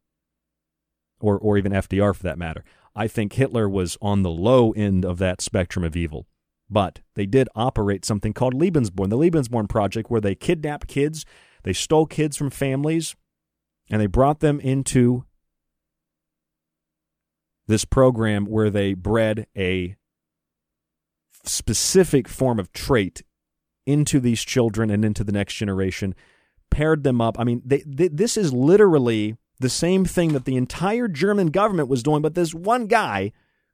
or or even F D R for that matter. I think Hitler was on the low end of that spectrum of evil. But they did operate something called Lebensborn, the Lebensborn Project, where they kidnapped kids, they stole kids from families, and they brought them into this program where they bred a specific form of trait into these children and into the next generation, paired them up. I mean, they, they, this is literally the same thing that the entire German government was doing, but this one guy...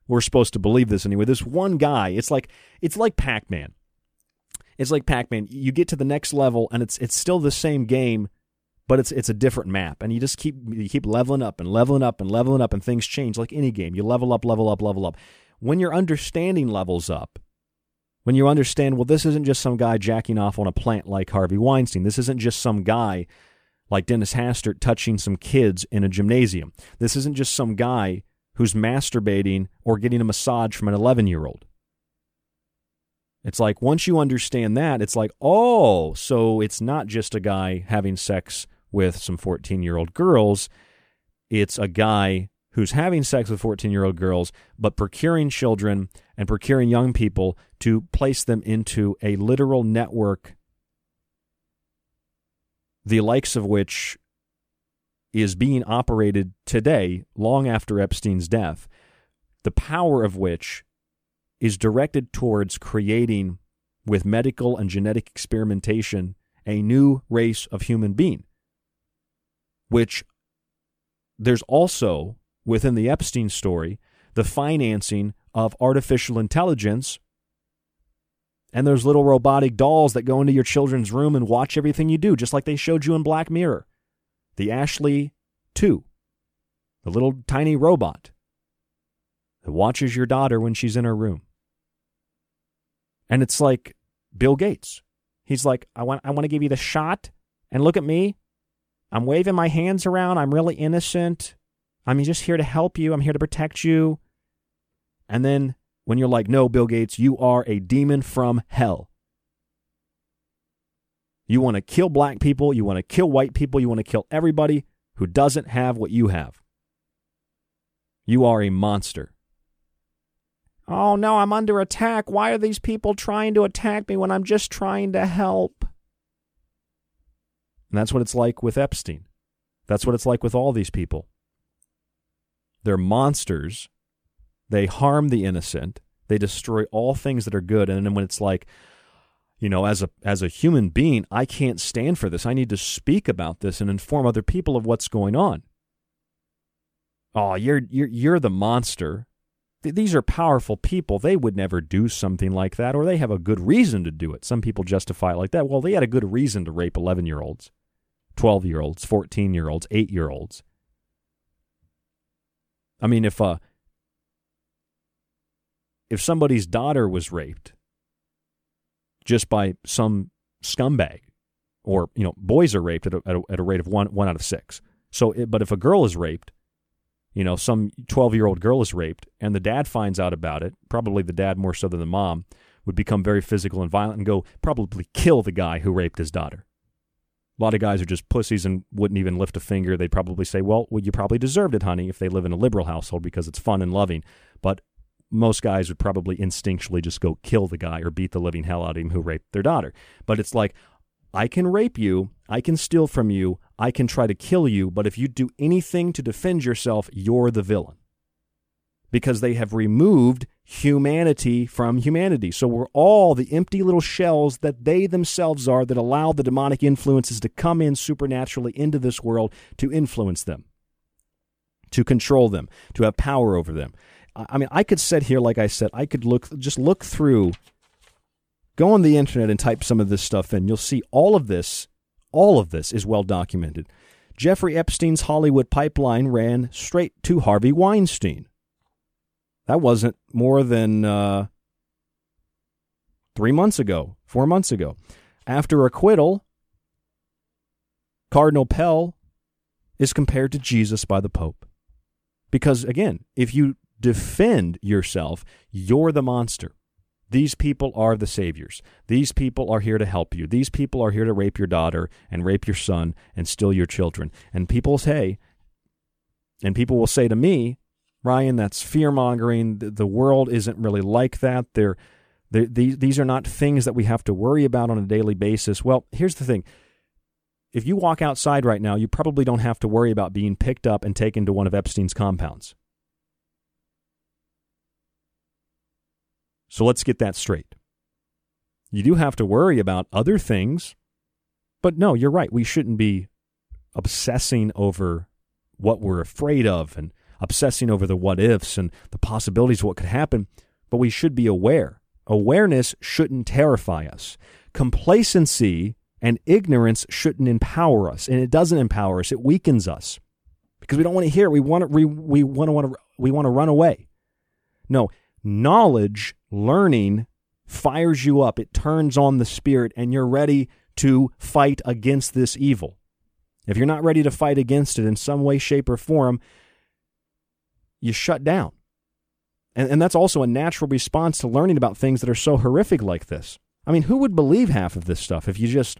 We're supposed to believe this anyway. This one guy, it's like it's like Pac-Man. It's like Pac-Man. You get to the next level, and it's it's still the same game, but it's it's a different map. And you just keep you keep leveling up and leveling up and leveling up, and things change like any game. You level up, level up, level up. When your understanding levels up, when you understand, well, this isn't just some guy jacking off on a plant like Harvey Weinstein. This isn't just some guy like Dennis Hastert touching some kids in a gymnasium. This isn't just some guy who's masturbating or getting a massage from an eleven-year-old. It's like, once you understand that, it's like, oh, so it's not just a guy having sex with some fourteen-year-old girls. It's a guy who's having sex with fourteen-year-old girls, but procuring children and procuring young people to place them into a literal network, the likes of which is being operated today, long after Epstein's death, the power of which is directed towards creating, with medical and genetic experimentation, a new race of human being, which there's also, within the Epstein story, the financing of artificial intelligence and those little robotic dolls that go into your children's room and watch everything you do, just like they showed you in Black Mirror. The Ashley two, the little tiny robot that watches your daughter when she's in her room. And it's like Bill Gates. He's like, I want I want to give you the shot, and look at me. I'm waving my hands around. I'm really innocent. I'm just here to help you. I'm here to protect you. And then when you're like, no, Bill Gates, you are a demon from hell. You want to kill black people, you want to kill white people, you want to kill everybody who doesn't have what you have. You are a monster. Oh no, I'm under attack. Why are these people trying to attack me when I'm just trying to help? And that's what it's like with Epstein. That's what it's like with all these people. They're monsters. They harm the innocent. They destroy all things that are good. And then when it's like, you know, as a as a human being, I can't stand for this. I need to speak about this and inform other people of what's going on. Oh, you're you're you're the monster. Th- these are powerful people. They would never do something like that, or they have a good reason to do it. Some people justify it like that. Well, they had a good reason to rape eleven-year-olds, twelve-year-olds, fourteen-year-olds, eight-year-olds. I mean, if uh, if somebody's daughter was raped just by some scumbag, or, you know, boys are raped at a, at a, at a rate of one, one out of six. So, it, but if a girl is raped, you know, some twelve-year-old girl is raped, and the dad finds out about it, probably the dad more so than the mom, would become very physical and violent and go probably kill the guy who raped his daughter. A lot of guys are just pussies and wouldn't even lift a finger. They'd probably say, well, well, you probably deserved it, honey, if they live in a liberal household because it's fun and loving. But most guys would probably instinctually just go kill the guy or beat the living hell out of him who raped their daughter. But it's like, I can rape you, I can steal from you, I can try to kill you, but if you do anything to defend yourself, you're the villain. Because they have removed humanity from humanity. So we're all the empty little shells that they themselves are that allow the demonic influences to come in supernaturally into this world to influence them, to control them, to have power over them. I mean, I could sit here, like I said, I could look, just look through, go on the internet and type some of this stuff in. You'll see all of this, all of this is well documented. Jeffrey Epstein's Hollywood pipeline ran straight to Harvey Weinstein. That wasn't more than uh, three months ago, four months ago. After acquittal, Cardinal Pell is compared to Jesus by the Pope. Because, again, if you defend yourself, you're the monster. These people are the saviors. These people are here to help you. These people are here to rape your daughter and rape your son and steal your children. And people say, and people will say to me, Ryan, that's fear-mongering. The, the world isn't really like that. They're, they're, these, these are not things that we have to worry about on a daily basis. Well, here's the thing. If you walk outside right now, you probably don't have to worry about being picked up and taken to one of Epstein's compounds. So let's get that straight. You do have to worry about other things, but no, you're right. We shouldn't be obsessing over what we're afraid of and obsessing over the what-ifs and the possibilities of what could happen, but we should be aware. Awareness shouldn't terrify us. Complacency and ignorance shouldn't empower us, and it doesn't empower us. It weakens us because we don't want to hear it. We want to, we, we want to, want to, we want to run away. No, knowledge, learning fires you up. It turns on the spirit, and you're ready to fight against this evil. If you're not ready to fight against it in some way, shape, or form, you shut down. And, and that's also a natural response to learning about things that are so horrific like this. I mean, who would believe half of this stuff if you just,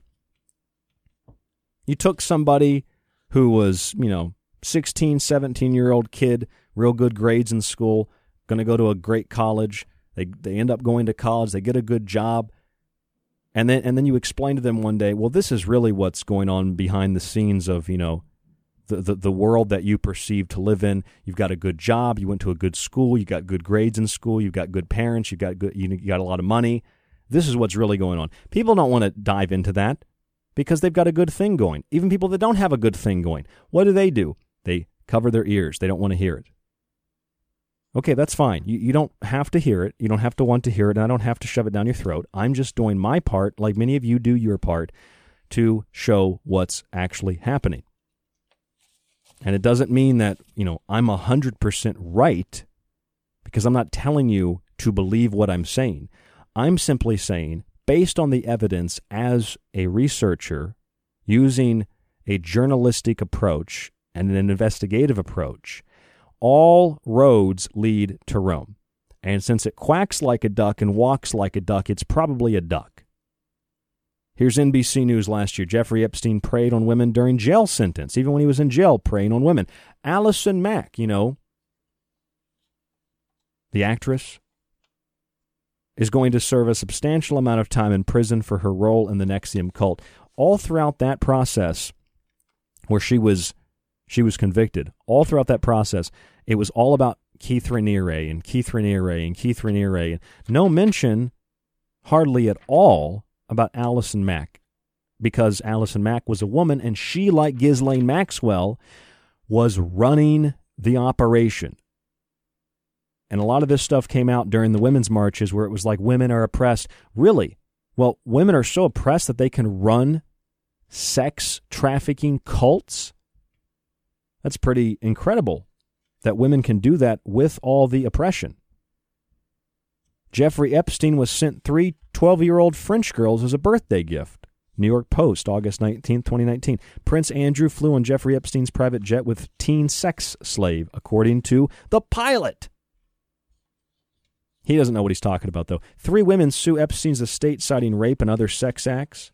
you took somebody who was, you know, sixteen, seventeen-year-old kid, real good grades in school, going to go to a great college, they they end up going to college, they get a good job, and then and then you explain to them one day, well, this is really what's going on behind the scenes of, you know, The, the the world that you perceive to live in. You've got a good job, you went to a good school, you got good grades in school, you've got good parents, you've got good, you got a lot of money. This is what's really going on. People don't want to dive into that because they've got a good thing going. Even people that don't have a good thing going, what do they do? They cover their ears. They don't want to hear it. Okay, that's fine. You, you don't have to hear it. You don't have to want to hear it, and I don't have to shove it down your throat. I'm just doing my part, like many of you do your part, to show what's actually happening. And it doesn't mean that, you know, I'm one hundred percent right, because I'm not telling you to believe what I'm saying. I'm simply saying, based on the evidence as a researcher, using a journalistic approach and an investigative approach, all roads lead to Rome. And since it quacks like a duck and walks like a duck, it's probably a duck. Here's N B C News last year. Jeffrey Epstein preyed on women during jail sentence, even when he was in jail, preying on women. Allison Mack, you know, the actress, is going to serve a substantial amount of time in prison for her role in the N X I V M cult. All throughout that process where she was she was convicted, all throughout that process, it was all about Keith Raniere and Keith Raniere and Keith Raniere. And no mention, hardly at all, about Allison Mack, because Allison Mack was a woman, and she, like Ghislaine Maxwell, was running the operation. And a lot of this stuff came out during the women's marches where it was like women are oppressed. Really? Well, women are so oppressed that they can run sex trafficking cults? That's pretty incredible that women can do that with all the oppression. Jeffrey Epstein was sent three twelve-year-old French girls as a birthday gift. New York Post, August nineteenth, twenty nineteen. Prince Andrew flew on Jeffrey Epstein's private jet with teen sex slave, according to the pilot. He doesn't know what he's talking about, though. Three women sue Epstein's estate citing rape and other sex acts.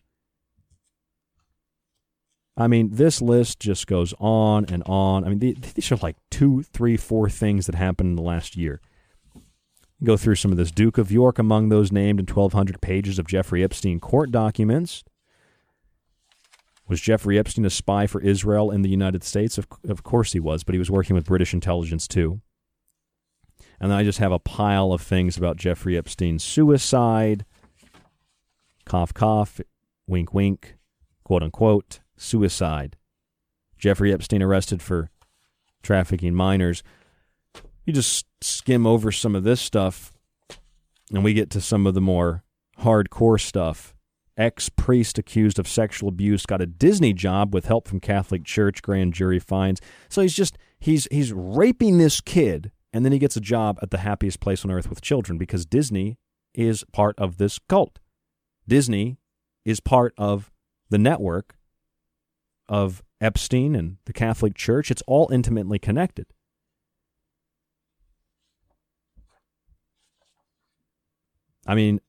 I mean, this list just goes on and on. I mean, these are like two, three, four things that happened in the last year. Go through some of this. Duke of York among those named in twelve hundred pages of Jeffrey Epstein court documents. Was Jeffrey Epstein a spy for Israel and the United States? Of, of course he was, but he was working with British intelligence too. And then I just have a pile of things about Jeffrey Epstein's suicide. Cough, cough, wink, wink, quote, unquote, suicide. Jeffrey Epstein arrested for trafficking minors. You just skim over some of this stuff, and we get to some of the more hardcore stuff. Ex-priest accused of sexual abuse got a Disney job with help from Catholic Church, grand jury finds. So he's just, he's he's raping this kid, and then he gets a job at the happiest place on earth with children, because Disney is part of this cult. Disney is part of the network of Epstein and the Catholic Church. It's all intimately connected. I mean,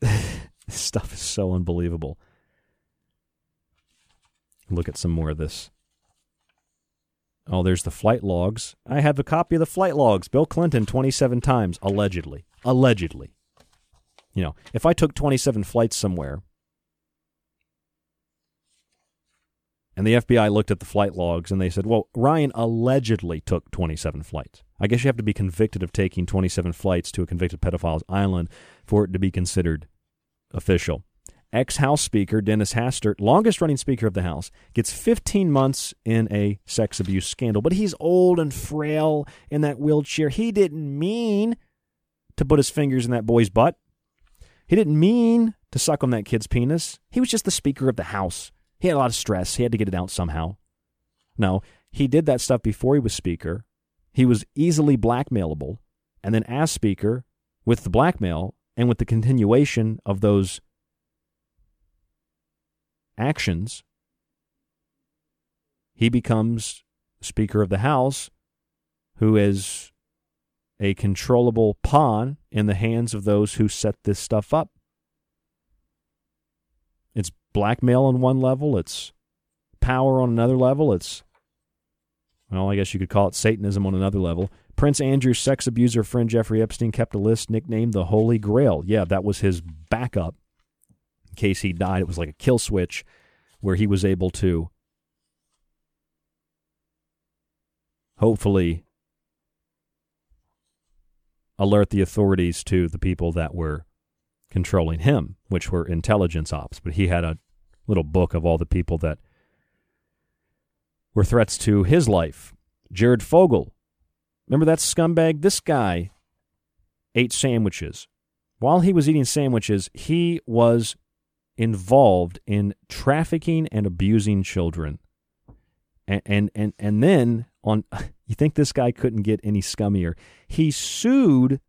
this stuff is so unbelievable. Look at some more of this. Oh, there's the flight logs. I have a copy of the flight logs. Bill Clinton twenty-seven times, allegedly. Allegedly. You know, if I took twenty-seven flights somewhere and the F B I looked at the flight logs and they said, well, Ryan allegedly took twenty-seven flights. I guess you have to be convicted of taking twenty-seven flights to a convicted pedophile's island for it to be considered official. Ex-House Speaker Dennis Hastert, longest-running Speaker of the House, gets fifteen months in a sex abuse scandal. But he's old and frail in that wheelchair. He didn't mean to put his fingers in that boy's butt. He didn't mean to suck on that kid's penis. He was just the Speaker of the House. He had a lot of stress. He had to get it out somehow. No, he did that stuff before he was Speaker. He was easily blackmailable, and then as Speaker, with the blackmail and with the continuation of those actions, he becomes Speaker of the House, who is a controllable pawn in the hands of those who set this stuff up. It's blackmail on one level, it's power on another level, it's well, I guess you could call it Satanism on another level. Prince Andrew's sex abuser friend Jeffrey Epstein kept a list nicknamed the Holy Grail. Yeah, that was his backup. In case he died, it was like a kill switch where he was able to hopefully alert the authorities to the people that were controlling him, which were intelligence ops. But he had a little book of all the people that were threats to his life. Jared Fogle. Remember that scumbag? This guy ate sandwiches. While he was eating sandwiches, he was involved in trafficking and abusing children. And and and, and then, on you think this guy couldn't get any scummier, he sued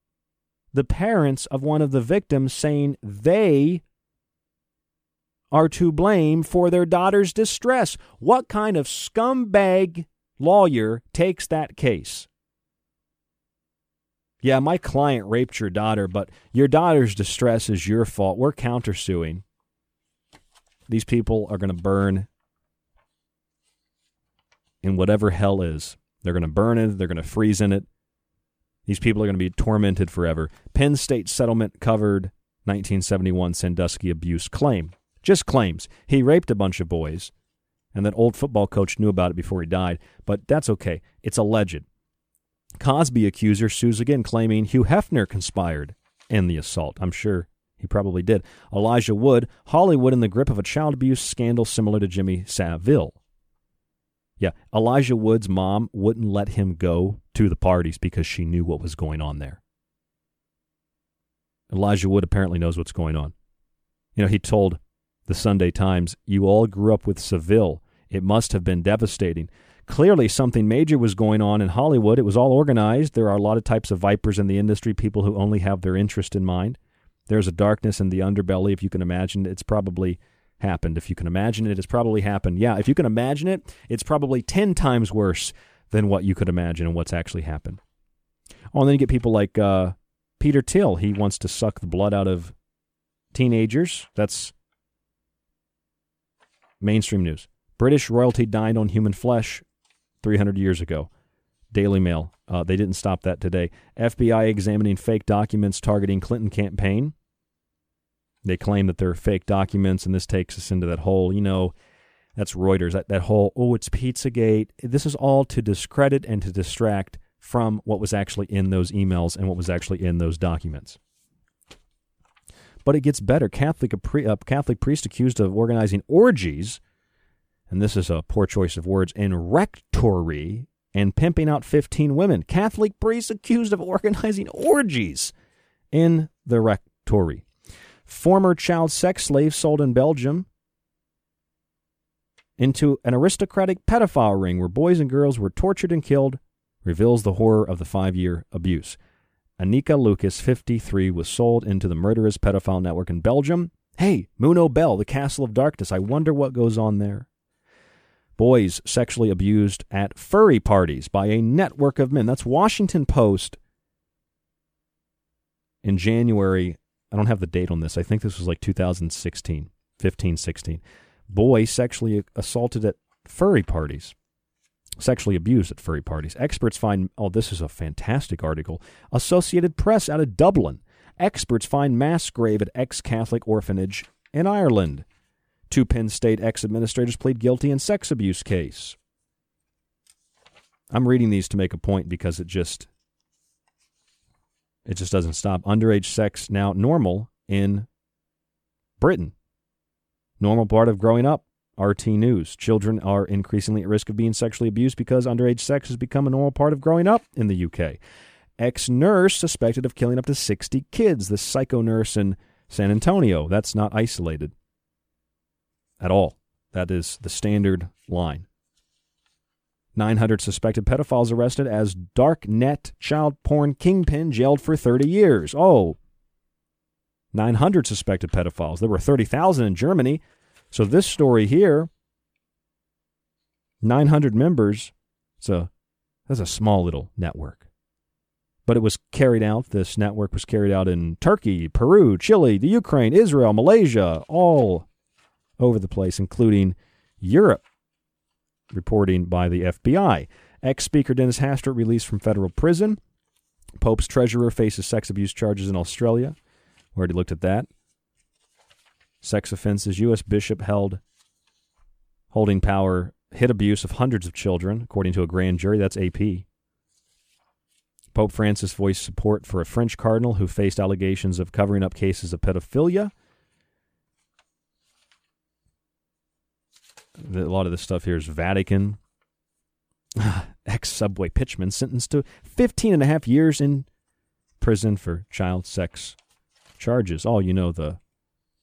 the parents of one of the victims saying they are to blame for their daughter's distress. What kind of scumbag lawyer takes that case? Yeah, my client raped your daughter, but your daughter's distress is your fault. We're countersuing. These people are going to burn in whatever hell is. They're going to burn it. They're going to freeze in it. These people are going to be tormented forever. Penn State settlement covered nineteen seventy-one Sandusky abuse claim. Just claims. He raped a bunch of boys, and that old football coach knew about it before he died, but that's okay. It's alleged. Cosby accuser sues again, claiming Hugh Hefner conspired in the assault. I'm sure he probably did. Elijah Wood, Hollywood in the grip of a child abuse scandal similar to Jimmy Savile. Yeah, Elijah Wood's mom wouldn't let him go to the parties because she knew what was going on there. Elijah Wood apparently knows what's going on. You know, he told the Sunday Times, you all grew up with Savile. It must have been devastating. Clearly something major was going on in Hollywood. It was all organized. There are a lot of types of vipers in the industry, people who only have their interest in mind. There's a darkness in the underbelly. If you can imagine it, it's probably happened. If you can imagine it, it's probably happened. Yeah, if you can imagine it, it's probably ten times worse than what you could imagine and what's actually happened. Oh, and then you get people like uh, Peter Thiel. He wants to suck the blood out of teenagers. That's mainstream news. British royalty dined on human flesh three hundred years ago. Daily Mail. Uh, they didn't stop that today. F B I examining fake documents targeting Clinton campaign. They claim that they're fake documents, and this takes us into that whole, you know, that's Reuters, that, that whole, oh, it's Pizzagate. This is all to discredit and to distract from what was actually in those emails and what was actually in those documents. But it gets better. Catholic, uh, Catholic priest accused of organizing orgies, and this is a poor choice of words, in rectory and pimping out fifteen women. Catholic priest accused of organizing orgies in the rectory. Former child sex slave sold in Belgium into an aristocratic pedophile ring where boys and girls were tortured and killed, reveals the horror of the five-year abuse. Anika Lucas, fifty-three, was sold into the murderous pedophile network in Belgium. Hey, Muno Bell, the Castle of Darkness. I wonder what goes on there. Boys sexually abused at furry parties by a network of men. That's Washington Post in January. I don't have the date on this. I think this was like two thousand sixteen, fifteen, sixteen. Boy sexually assaulted at furry parties, sexually abused at furry parties. Experts find, oh, this is a fantastic article. Associated Press out of Dublin. Experts find mass grave at ex-Catholic orphanage in Ireland. Two Penn State ex-administrators plead guilty in sex abuse case. I'm reading these to make a point because it just... It just doesn't stop. Underage sex now normal in Britain. Normal part of growing up. R T News. Children are increasingly at risk of being sexually abused because underage sex has become a normal part of growing up in the U K. Ex-nurse suspected of killing up to sixty kids. The psycho nurse in San Antonio. That's not isolated at all. That is the standard line. nine hundred suspected pedophiles arrested as dark net child porn kingpin jailed for thirty years. Oh, nine hundred suspected pedophiles. There were thirty thousand in Germany. So this story here, nine hundred members. So that's a small little network. But it was carried out. This network was carried out in Turkey, Peru, Chile, the Ukraine, Israel, Malaysia, all over the place, including Europe. Reporting by the F B I. Ex-Speaker Dennis Hastert released from federal prison. Pope's treasurer faces sex abuse charges in Australia. We already looked at that. Sex offenses. U S bishop held holding power hid abuse of hundreds of children, according to a grand jury. That's A P. Pope Francis voiced support for a French cardinal who faced allegations of covering up cases of pedophilia. A lot of this stuff here is Vatican. Ex-Subway pitchman sentenced to fifteen and a half years in prison for child sex charges. Oh, you know, the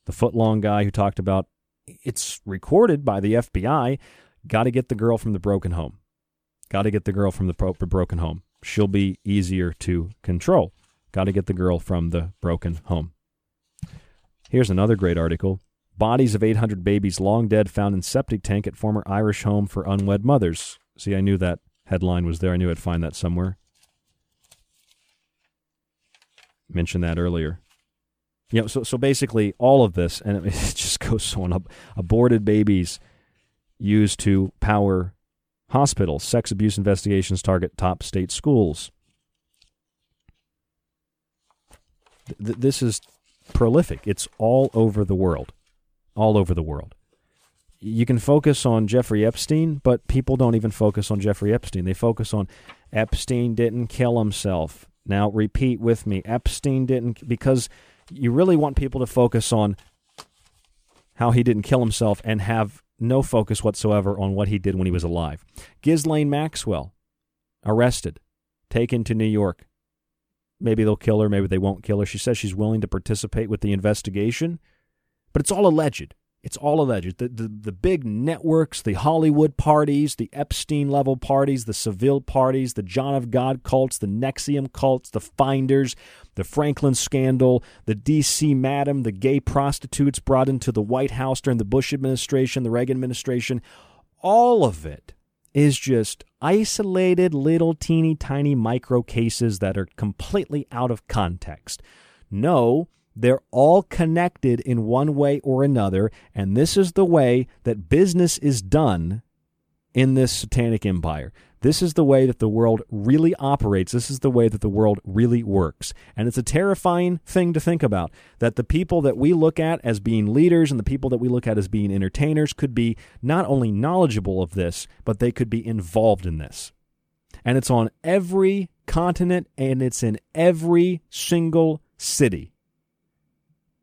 the foot-long guy who talked about, it's recorded by the F B I, got to get the girl from the broken home. Got to get the girl from the pro- broken home. She'll be easier to control. Got to get the girl from the broken home. Here's another great article. Bodies of eight hundred babies long dead found in septic tank at former Irish home for unwed mothers. See, I knew that headline was there. I knew I'd find that somewhere. Mentioned that earlier. You know, so so basically all of this, and it just goes on, ab- aborted babies used to power hospitals. Sex abuse investigations target top state schools. Th- this is prolific. It's all over the world. All over the world. You can focus on Jeffrey Epstein, but people don't even focus on Jeffrey Epstein. They focus on Epstein didn't kill himself. Now repeat with me. Epstein didn't, because you really want people to focus on how he didn't kill himself and have no focus whatsoever on what he did when he was alive. Ghislaine Maxwell, arrested, taken to New York. Maybe they'll kill her. Maybe they won't kill her. She says she's willing to participate with the investigation. But it's all alleged. It's all alleged. The, the the big networks, the Hollywood parties, the Epstein-level parties, the Savile parties, the John of God cults, the N X I V M cults, the Finders, the Franklin scandal, the D C madam, the gay prostitutes brought into the White House during the Bush administration, the Reagan administration. All of it is just isolated little teeny tiny micro cases that are completely out of context. No, They're all connected in one way or another, and this is the way that business is done in this satanic empire. This is the way that the world really operates. This is the way that the world really works. And it's a terrifying thing to think about, that the people that we look at as being leaders and the people that we look at as being entertainers could be not only knowledgeable of this, but they could be involved in this. And it's on every continent, and it's in every single city.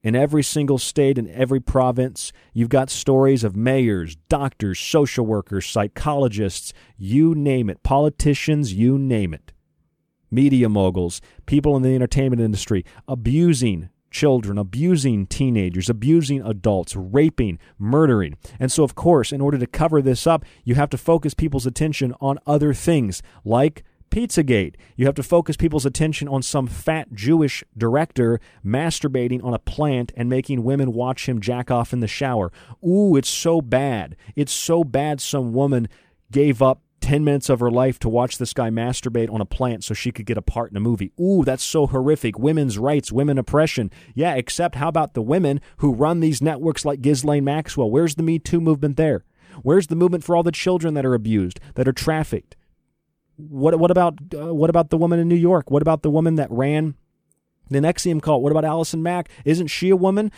In every single state, in every province, you've got stories of mayors, doctors, social workers, psychologists, you name it, politicians, you name it, media moguls, people in the entertainment industry, abusing children, abusing teenagers, abusing adults, raping, murdering. And so, of course, in order to cover this up, you have to focus people's attention on other things, like Pizzagate. You have to focus people's attention on some fat Jewish director masturbating on a plant and making women watch him jack off in the shower. Ooh, it's so bad. It's so bad some woman gave up ten minutes of her life to watch this guy masturbate on a plant so she could get a part in a movie. Ooh, that's so horrific. Women's rights, women oppression. Yeah, except how about the women who run these networks like Ghislaine Maxwell? Where's the Me Too movement there? Where's the movement for all the children that are abused, that are trafficked? What what about uh, what about the woman in New York? What about the woman that ran the NXIVM cult? What about Allison Mack? Isn't she a woman?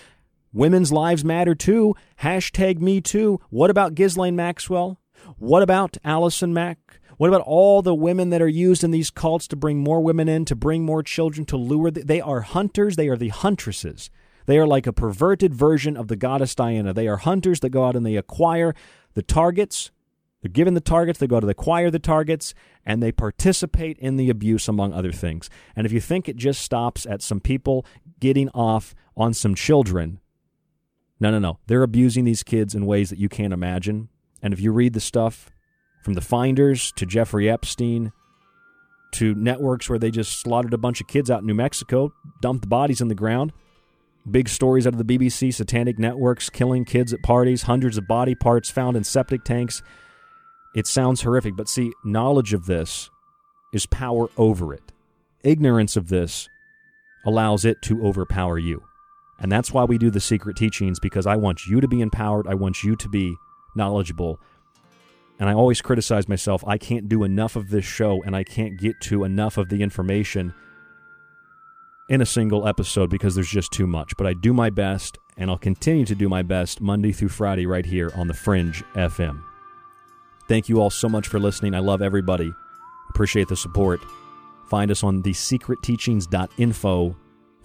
Women's lives matter too. Hashtag Me Too. What about Ghislaine Maxwell? What about Allison Mack? What about all the women that are used in these cults to bring more women in, to bring more children, to lure? The, they are hunters. They are the huntresses. They are like a perverted version of the goddess Diana. They are hunters that go out and they acquire the targets. They're given the targets, they go to acquire the targets, and they participate in the abuse, among other things. And if you think it just stops at some people getting off on some children, no, no, no. They're abusing these kids in ways that you can't imagine. And if you read the stuff from the Finders to Jeffrey Epstein to networks where they just slaughtered a bunch of kids out in New Mexico, dumped the bodies in the ground, big stories out of the B B C, satanic networks, killing kids at parties, hundreds of body parts found in septic tanks. It sounds horrific, but see, knowledge of this is power over it. Ignorance of this allows it to overpower you. And that's why we do the secret teachings, because I want you to be empowered. I want you to be knowledgeable. And I always criticize myself. I can't do enough of this show, and I can't get to enough of the information in a single episode because there's just too much. But I do my best, and I'll continue to do my best Monday through Friday right here on the Fringe F M. Thank you all so much for listening. I love everybody. Appreciate the support. Find us on the secret teachings dot info,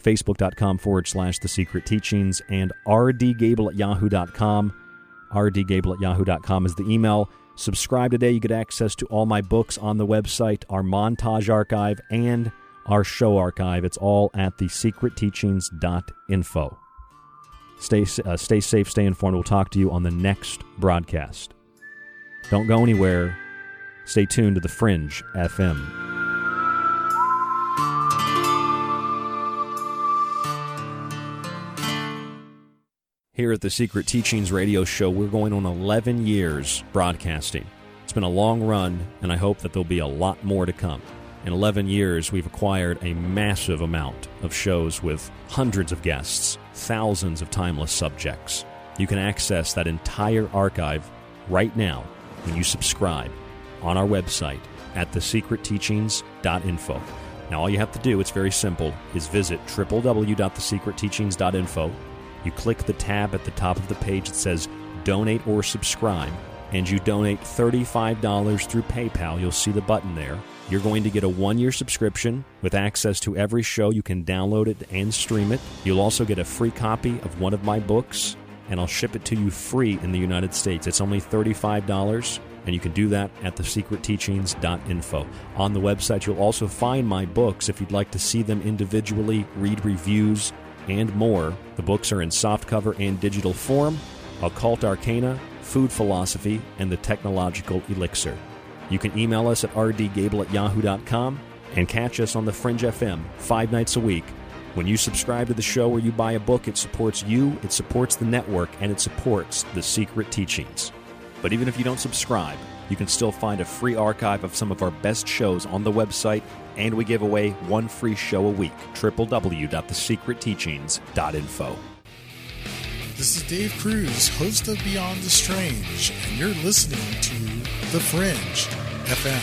facebook.com forward slash the secret teachings, and rdgable at yahoo dot com. rdgable at yahoo dot com is the email. Subscribe today. You get access to all my books on the website, our montage archive, and our show archive. It's all at the secret teachings dot info. Stay, uh, stay safe, stay informed. We'll talk to you on the next broadcast. Don't go anywhere. Stay tuned to the Fringe F M. Here at the Secret Teachings Radio Show, we're going on eleven years broadcasting. It's been a long run, and I hope that there'll be a lot more to come. In eleven years, we've acquired a massive amount of shows with hundreds of guests, thousands of timeless subjects. You can access that entire archive right now when you subscribe on our website at the secret teachings dot info. Now, all you have to do, it's very simple, is visit w w w dot the secret teachings dot info. You click the tab at the top of the page that says Donate or Subscribe, and you donate thirty-five dollars through PayPal. You'll see the button there. You're going to get a one-year subscription with access to every show. You can download it and stream it. You'll also get a free copy of one of my books, and I'll ship it to you free in the United States. It's only thirty-five dollars, and you can do that at the secret teachings dot info. On the website, you'll also find my books if you'd like to see them individually, read reviews, and more. The books are in softcover and digital form: Occult Arcana, Food Philosophy, and the Technological Elixir. You can email us at rdgable at yahoo dot com and catch us on the Fringe F M five nights a week. When you subscribe to the show or you buy a book, it supports you, it supports the network, and it supports the Secret Teachings. But even if you don't subscribe, You can still find a free archive of some of our best shows on the website, and we give away one free show a week, w w w dot the secret teachings dot info. This is Dave Cruz, host of Beyond the Strange, and you're listening to The Fringe F M.